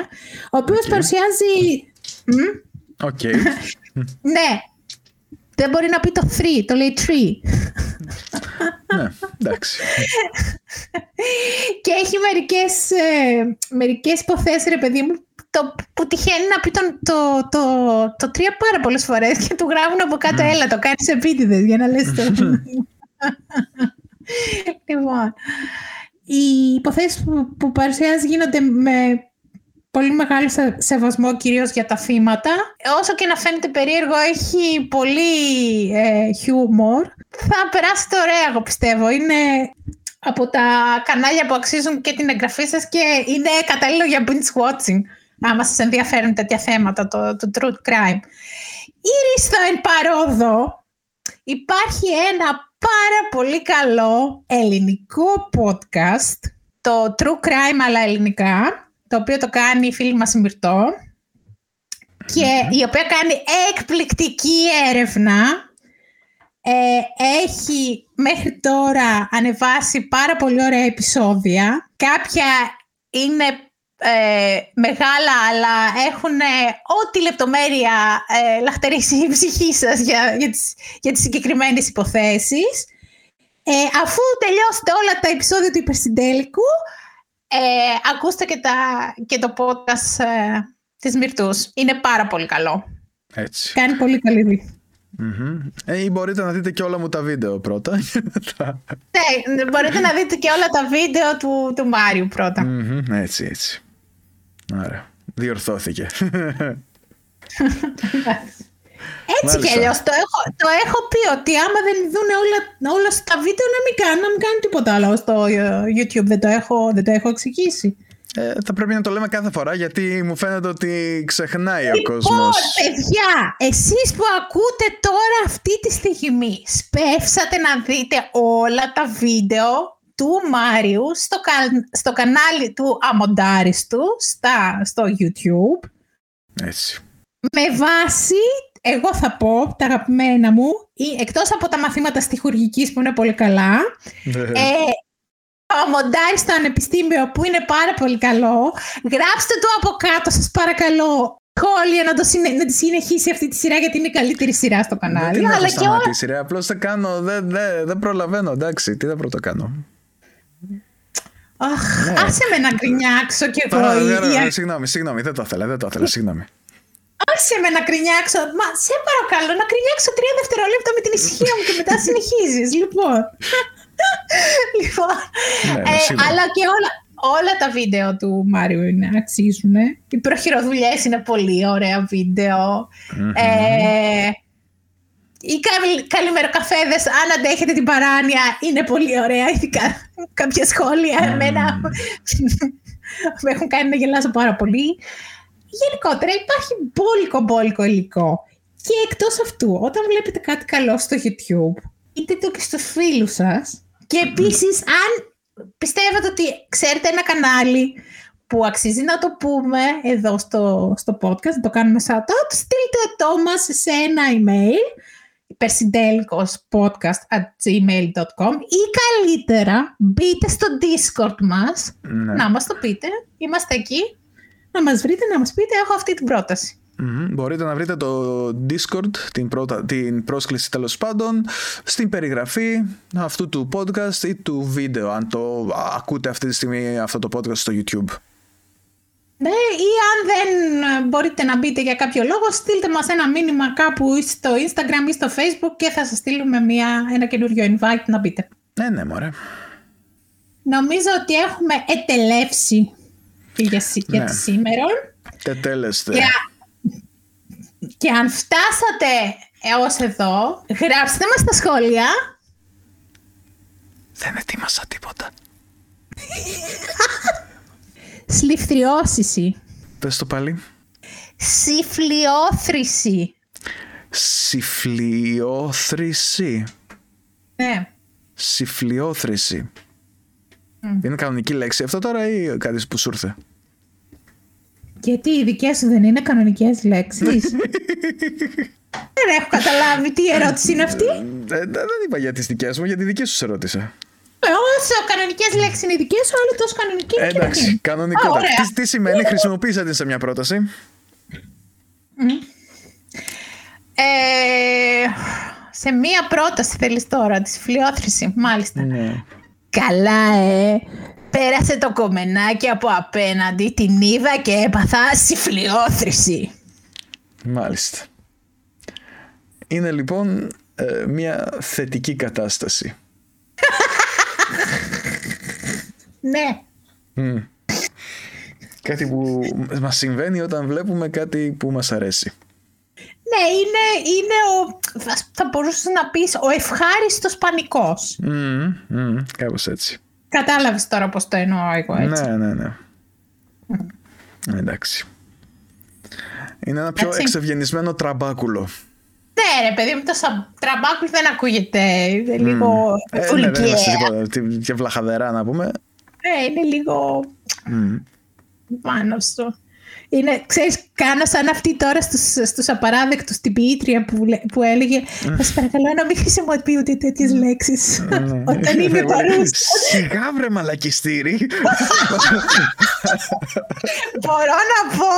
Ο οποίος okay. παρουσιάζει okay. ναι, Δεν μπορεί να πει το three, το λέει tree. Ναι, εντάξει. Και έχει μερικές, ε, μερικές υποθέσεις, ρε παιδί μου, το, που τυχαίνει να πει τον, το, το, το τρία πάρα πολλές φορές και του γράφουν από κάτω, mm. έλα, το κάνεις επίτηδες, για να λες το. Λοιπόν, οι υποθέσεις που, που παρουσιάζει γίνονται με πολύ μεγάλο σεβασμό κυρίως για τα θύματα. Όσο και να φαίνεται περίεργο, έχει πολύ ε, χιούμορ. Θα περάσετε ωραία, εγώ πιστεύω. Είναι από τα κανάλια που αξίζουν και την εγγραφή σας και είναι κατάλληλο για binge watching, άμα σας ενδιαφέρουν τέτοια θέματα, το, το true crime. Ήριστο εν παρόδο, υπάρχει ένα πάρα πολύ καλό ελληνικό podcast, το True Crime αλλά ελληνικά, το οποίο το κάνει η φίλη μας η Μυρτώ, και η οποία κάνει εκπληκτική έρευνα. Ε, έχει μέχρι τώρα ανεβάσει πάρα πολύ ωραία επεισόδια. Κάποια είναι ε, μεγάλα, αλλά έχουν ε, ό,τι λεπτομέρεια ε, λαχτερήσει η ψυχή σας για, για, τις, για τις συγκεκριμένες υποθέσεις. Ε, αφού τελειώσετε όλα τα επεισόδια του υπερσυντέλικου, Ε, ακούστε και, τα, και το podcast ε, της Μυρτούς. Είναι πάρα πολύ καλό. Έτσι. Κάνει πολύ καλή δουλειά. Mm-hmm. Ε, ή μπορείτε να δείτε και όλα μου τα βίντεο πρώτα. Ναι, μπορείτε να δείτε και όλα τα βίντεο του, του Μάριου πρώτα. Mm-hmm. Έτσι, έτσι. Άρα, διορθώθηκε. Έτσι κι αλλιώς το, το έχω πει ότι άμα δεν δουν όλα, όλα στα βίντεο να μην κάνουν, να μην κάνουν τίποτα άλλο στο YouTube. Δεν το έχω, δεν το έχω εξηγήσει. Ε, θα πρέπει να το λέμε κάθε φορά, γιατί μου φαίνεται ότι ξεχνάει λοιπόν, ο κόσμος. Λοιπόν, παιδιά, εσείς που ακούτε τώρα αυτή τη στιγμή, σπεύσατε να δείτε όλα τα βίντεο του Μάριου στο, κα, στο κανάλι του Αμοντάριστου στα, στο YouTube. Έτσι. Με βάση... Εγώ θα πω τα αγαπημένα μου, εκτός από τα μαθήματα στιχουργικής που είναι πολύ καλά, ε, ο Μοντάρης στο Ανεπιστήμιο που είναι πάρα πολύ καλό. Γράψτε το από κάτω, σας παρακαλώ, σχόλια να, συνε... να τη συνεχίσει αυτή τη σειρά, γιατί είναι η καλύτερη σειρά στο κανάλι. Δεν έχω σταματήσει σειρά, απλώς δεν κάνω, δεν δε, δε προλαβαίνω, εντάξει, τι θα πρώτο κάνω. Αχ, ναι. Άσε με να γκρινιάξω κι εγώ. Παράδειγμα, συγγνώμη, συγγνώμη, δεν το ήθελα, δεν το ήθελα, συγγνώμη. Άσε με να κρινιάξω. Μα σε παρακαλώ, να κρινιάξω τρία δευτερόλεπτα με την ησυχία μου και μετά συνεχίζεις. Λοιπόν. Λοιπόν. Ναι, ε, αλλά και όλα, όλα τα βίντεο του Μάριου είναι, αξίζουν. Ε. Οι προχειροδουλειές είναι πολύ ωραία βίντεο. Mm-hmm. Ε, οι καλημεροκαφέδες, αν αντέχετε την παράνοια, είναι πολύ ωραία. Ειδικά κάποια σχόλια mm. εμένα με έχουν κάνει να γελάσω πάρα πολύ. Γενικότερα υπάρχει μπόλικο μπόλικο υλικό. Και εκτός αυτού, όταν βλέπετε κάτι καλό στο YouTube, είτε το και στους φίλους σας. Και επίσης, αν πιστεύετε ότι ξέρετε ένα κανάλι που αξίζει να το πούμε εδώ στο, στο podcast, να το κάνουμε shout out, στείλτε το μας σε ένα email, υπερσυντέλικος podcast at gmail dot com, ή καλύτερα μπείτε στο Discord μας, ναι. να μας το πείτε, είμαστε εκεί. Να μας βρείτε, να μας πείτε, έχω αυτή την πρόταση. Mm-hmm. Μπορείτε να βρείτε το Discord, την, πρότα... την πρόσκληση τέλος πάντων, στην περιγραφή αυτού του podcast ή του βίντεο, αν το ακούτε αυτή τη στιγμή αυτό το podcast στο YouTube. Ναι, ή αν δεν μπορείτε να μπείτε για κάποιο λόγο, στείλτε μας ένα μήνυμα κάπου στο Instagram ή στο Facebook και θα σας στείλουμε μια, ένα καινούριο invite να μπείτε. Ναι, ναι, μωρέ. Νομίζω ότι έχουμε ετελεύσει για, για ναι. τη σήμερα. Τετέλεστε. Και, και αν φτάσατε έως εδώ, γράψτε μας τα σχόλια. Δεν ετοίμασα τίποτα. Σλιφθριώσιση. Πες το πάλι. Συφλιόθρηση. Συφλιόθρηση. Ναι. Συφλιόθρηση. Mm. Είναι κανονική λέξη αυτό τώρα ή κάτι που σου ήρθε? Γιατί οι δικές σου δεν είναι κανονικές λέξεις? Δεν έχω καταλάβει τι ερώτηση είναι αυτή. ε, Δεν είπα για τις δικές μου, για τις δικές σου ερώτησα. ε, Όσο κανονικές λέξεις είναι οι δικές σου, όλο τόσο κανονική είναι. Εντάξει, κανονικότητα. Τι, τι σημαίνει, χρησιμοποίησα την σε μια πρόταση. mm. ε, Σε μία πρόταση θέλεις τώρα, τη φιλιόθρηση, μάλιστα. Ναι. Καλά, ε. Πέρασε το κομμενάκι από απέναντι, την είδα και έπαθα συμφιλιόθρηση. Μάλιστα. Είναι λοιπόν ε, μια θετική κατάσταση. Ναι. Mm. Κάτι που μας συμβαίνει όταν βλέπουμε κάτι που μας αρέσει. Ναι, είναι, είναι ο, θα μπορούσες να πεις, ο ευχάριστος πανικός. Mm, mm, κάπως έτσι. Κατάλαβες τώρα πως το εννοώ εγώ, έτσι. Ναι, ναι, ναι. Mm. Εντάξει. Είναι ένα πιο έτσι. Εξευγενισμένο τραμπάκουλο. Ναι ρε παιδί μου, το σα... τραμπάκουλο δεν ακούγεται. Είναι λίγο mm. ε, ναι, δεν είμαστε τίποτα. Και βλαχαδερά να πούμε. Ναι, είναι λίγο mm. πάνω στο... Είναι, ξέρεις, κάνω σαν αυτή τώρα στους, στους απαράδεκτους την ποιήτρια που, που έλεγε θα σας παρακαλώ να μην χρησιμοποιούνται τέτοιες λέξεις όταν είμαι παρούσα. Σιγά βρε μαλακιστήρι. Μπορώ να πω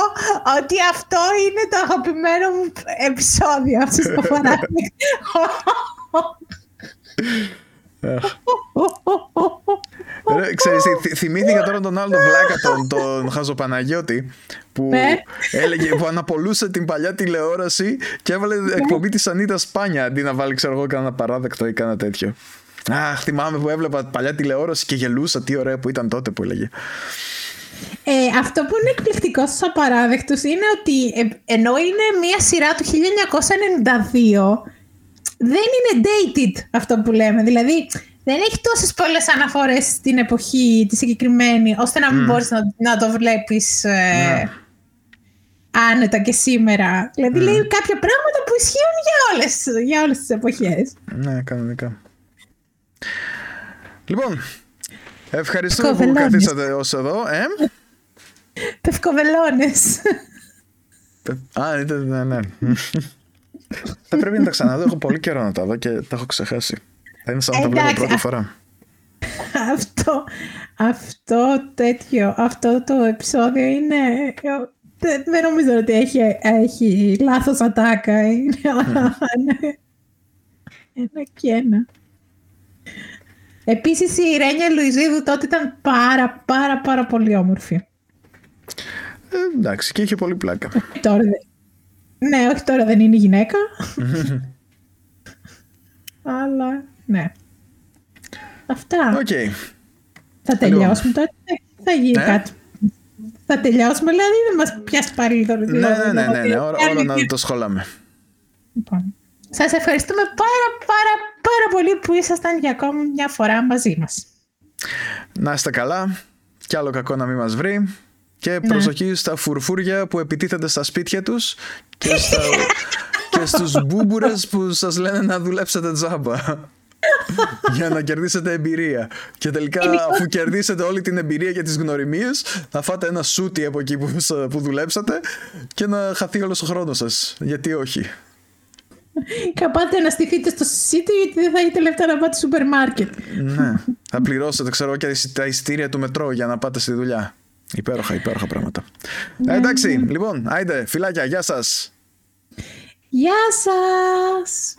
ότι αυτό είναι το αγαπημένο μου επεισόδιο αυτής το παράδειγμα. Ξέρεις, θυμήθηκα τώρα τον Άλντο Βλάκα, τον Χάζο Παναγιώτη, που έλεγε, που αναπολούσε την παλιά τηλεόραση και έβαλε εκπομπή της Ανίτας Πάνια αντί να βάλει ξέρω εγώ κανένα παράδεκτο ή κανένα τέτοιο. Αχ, θυμάμαι που έβλεπα παλιά τηλεόραση και γελούσα, τι ωραία που ήταν τότε που έλεγε. Ε, αυτό που είναι εκπληκτικό στους απαράδεκτους είναι ότι ε, ενώ είναι μια σειρά του χίλια εννιακόσια ενενήντα δύο, δεν είναι dated αυτό που λέμε. Δηλαδή δεν έχει τόσες πολλές αναφορές στην εποχή τη συγκεκριμένη, ώστε να μην mm. μπορείς να, να το βλέπεις ε, yeah. άνετα και σήμερα. Δηλαδή mm. λέει κάποια πράγματα που ισχύουν για όλες, για όλες τις εποχές. Ναι, κανονικά. Λοιπόν, ευχαριστούμε που καθίσατε ως εδώ. ε? Πευκοβελώνες. Α, ναι, ναι. Θα πρέπει να τα ξαναδώ. Έχω πολύ καιρό να τα δω και τα έχω ξεχάσει. Θα είναι σαν να τα βλέπω πρώτη φορά. Αυτό, αυτό τέτοιο, αυτό το επεισόδιο είναι. Δεν νομίζω ότι έχει, έχει λάθος ατάκα. Είναι ένα και ένα. Επίσης η Ρένια Λουιζίδου τότε ήταν πάρα πάρα πάρα πολύ όμορφη. Ε, εντάξει, και είχε πολύ πλάκα. Τώρα ναι, όχι τώρα δεν είναι γυναίκα. Αλλά ναι. Αυτά. Okay. Θα τελειώσουμε τώρα. Θα γίνει ναι. κάτι. Θα τελειώσουμε, δηλαδή δεν μας πιάσει πάλι τώρα. Ναι, ναι, ναι, ναι, ναι. Ώρα, ώρα να το σχολάμε. Λοιπόν. Σας ευχαριστούμε πάρα πάρα πάρα πολύ που ήσασταν για ακόμη μια φορά μαζί μας. Να είστε καλά. Κι άλλο κακό να μην μας βρει. Και προσοχή ναι. στα φουρφούρια που επιτίθενται στα σπίτια τους και, στα... και στους μπούμπουρες που σας λένε να δουλέψετε τζάμπα για να κερδίσετε εμπειρία. Και τελικά αφού κερδίσετε όλη την εμπειρία και τις γνωριμίες θα φάτε ένα σούτι από εκεί που, που δουλέψατε και να χαθεί όλος ο χρόνος σας. Γιατί όχι. Καπάτε να στηθείτε στο σίτι γιατί δεν θα έχετε λεφτά να πάτε σούπερ μάρκετ. Ναι, θα πληρώσετε ξέρω και τα εισιτήρια του μετρό για να πάτε στη δουλειά. Υπέροχα, υπέροχα πράγματα. Ναι, εντάξει, ναι. Λοιπόν, άιντε, φιλάκια, γεια σας. Γεια σας.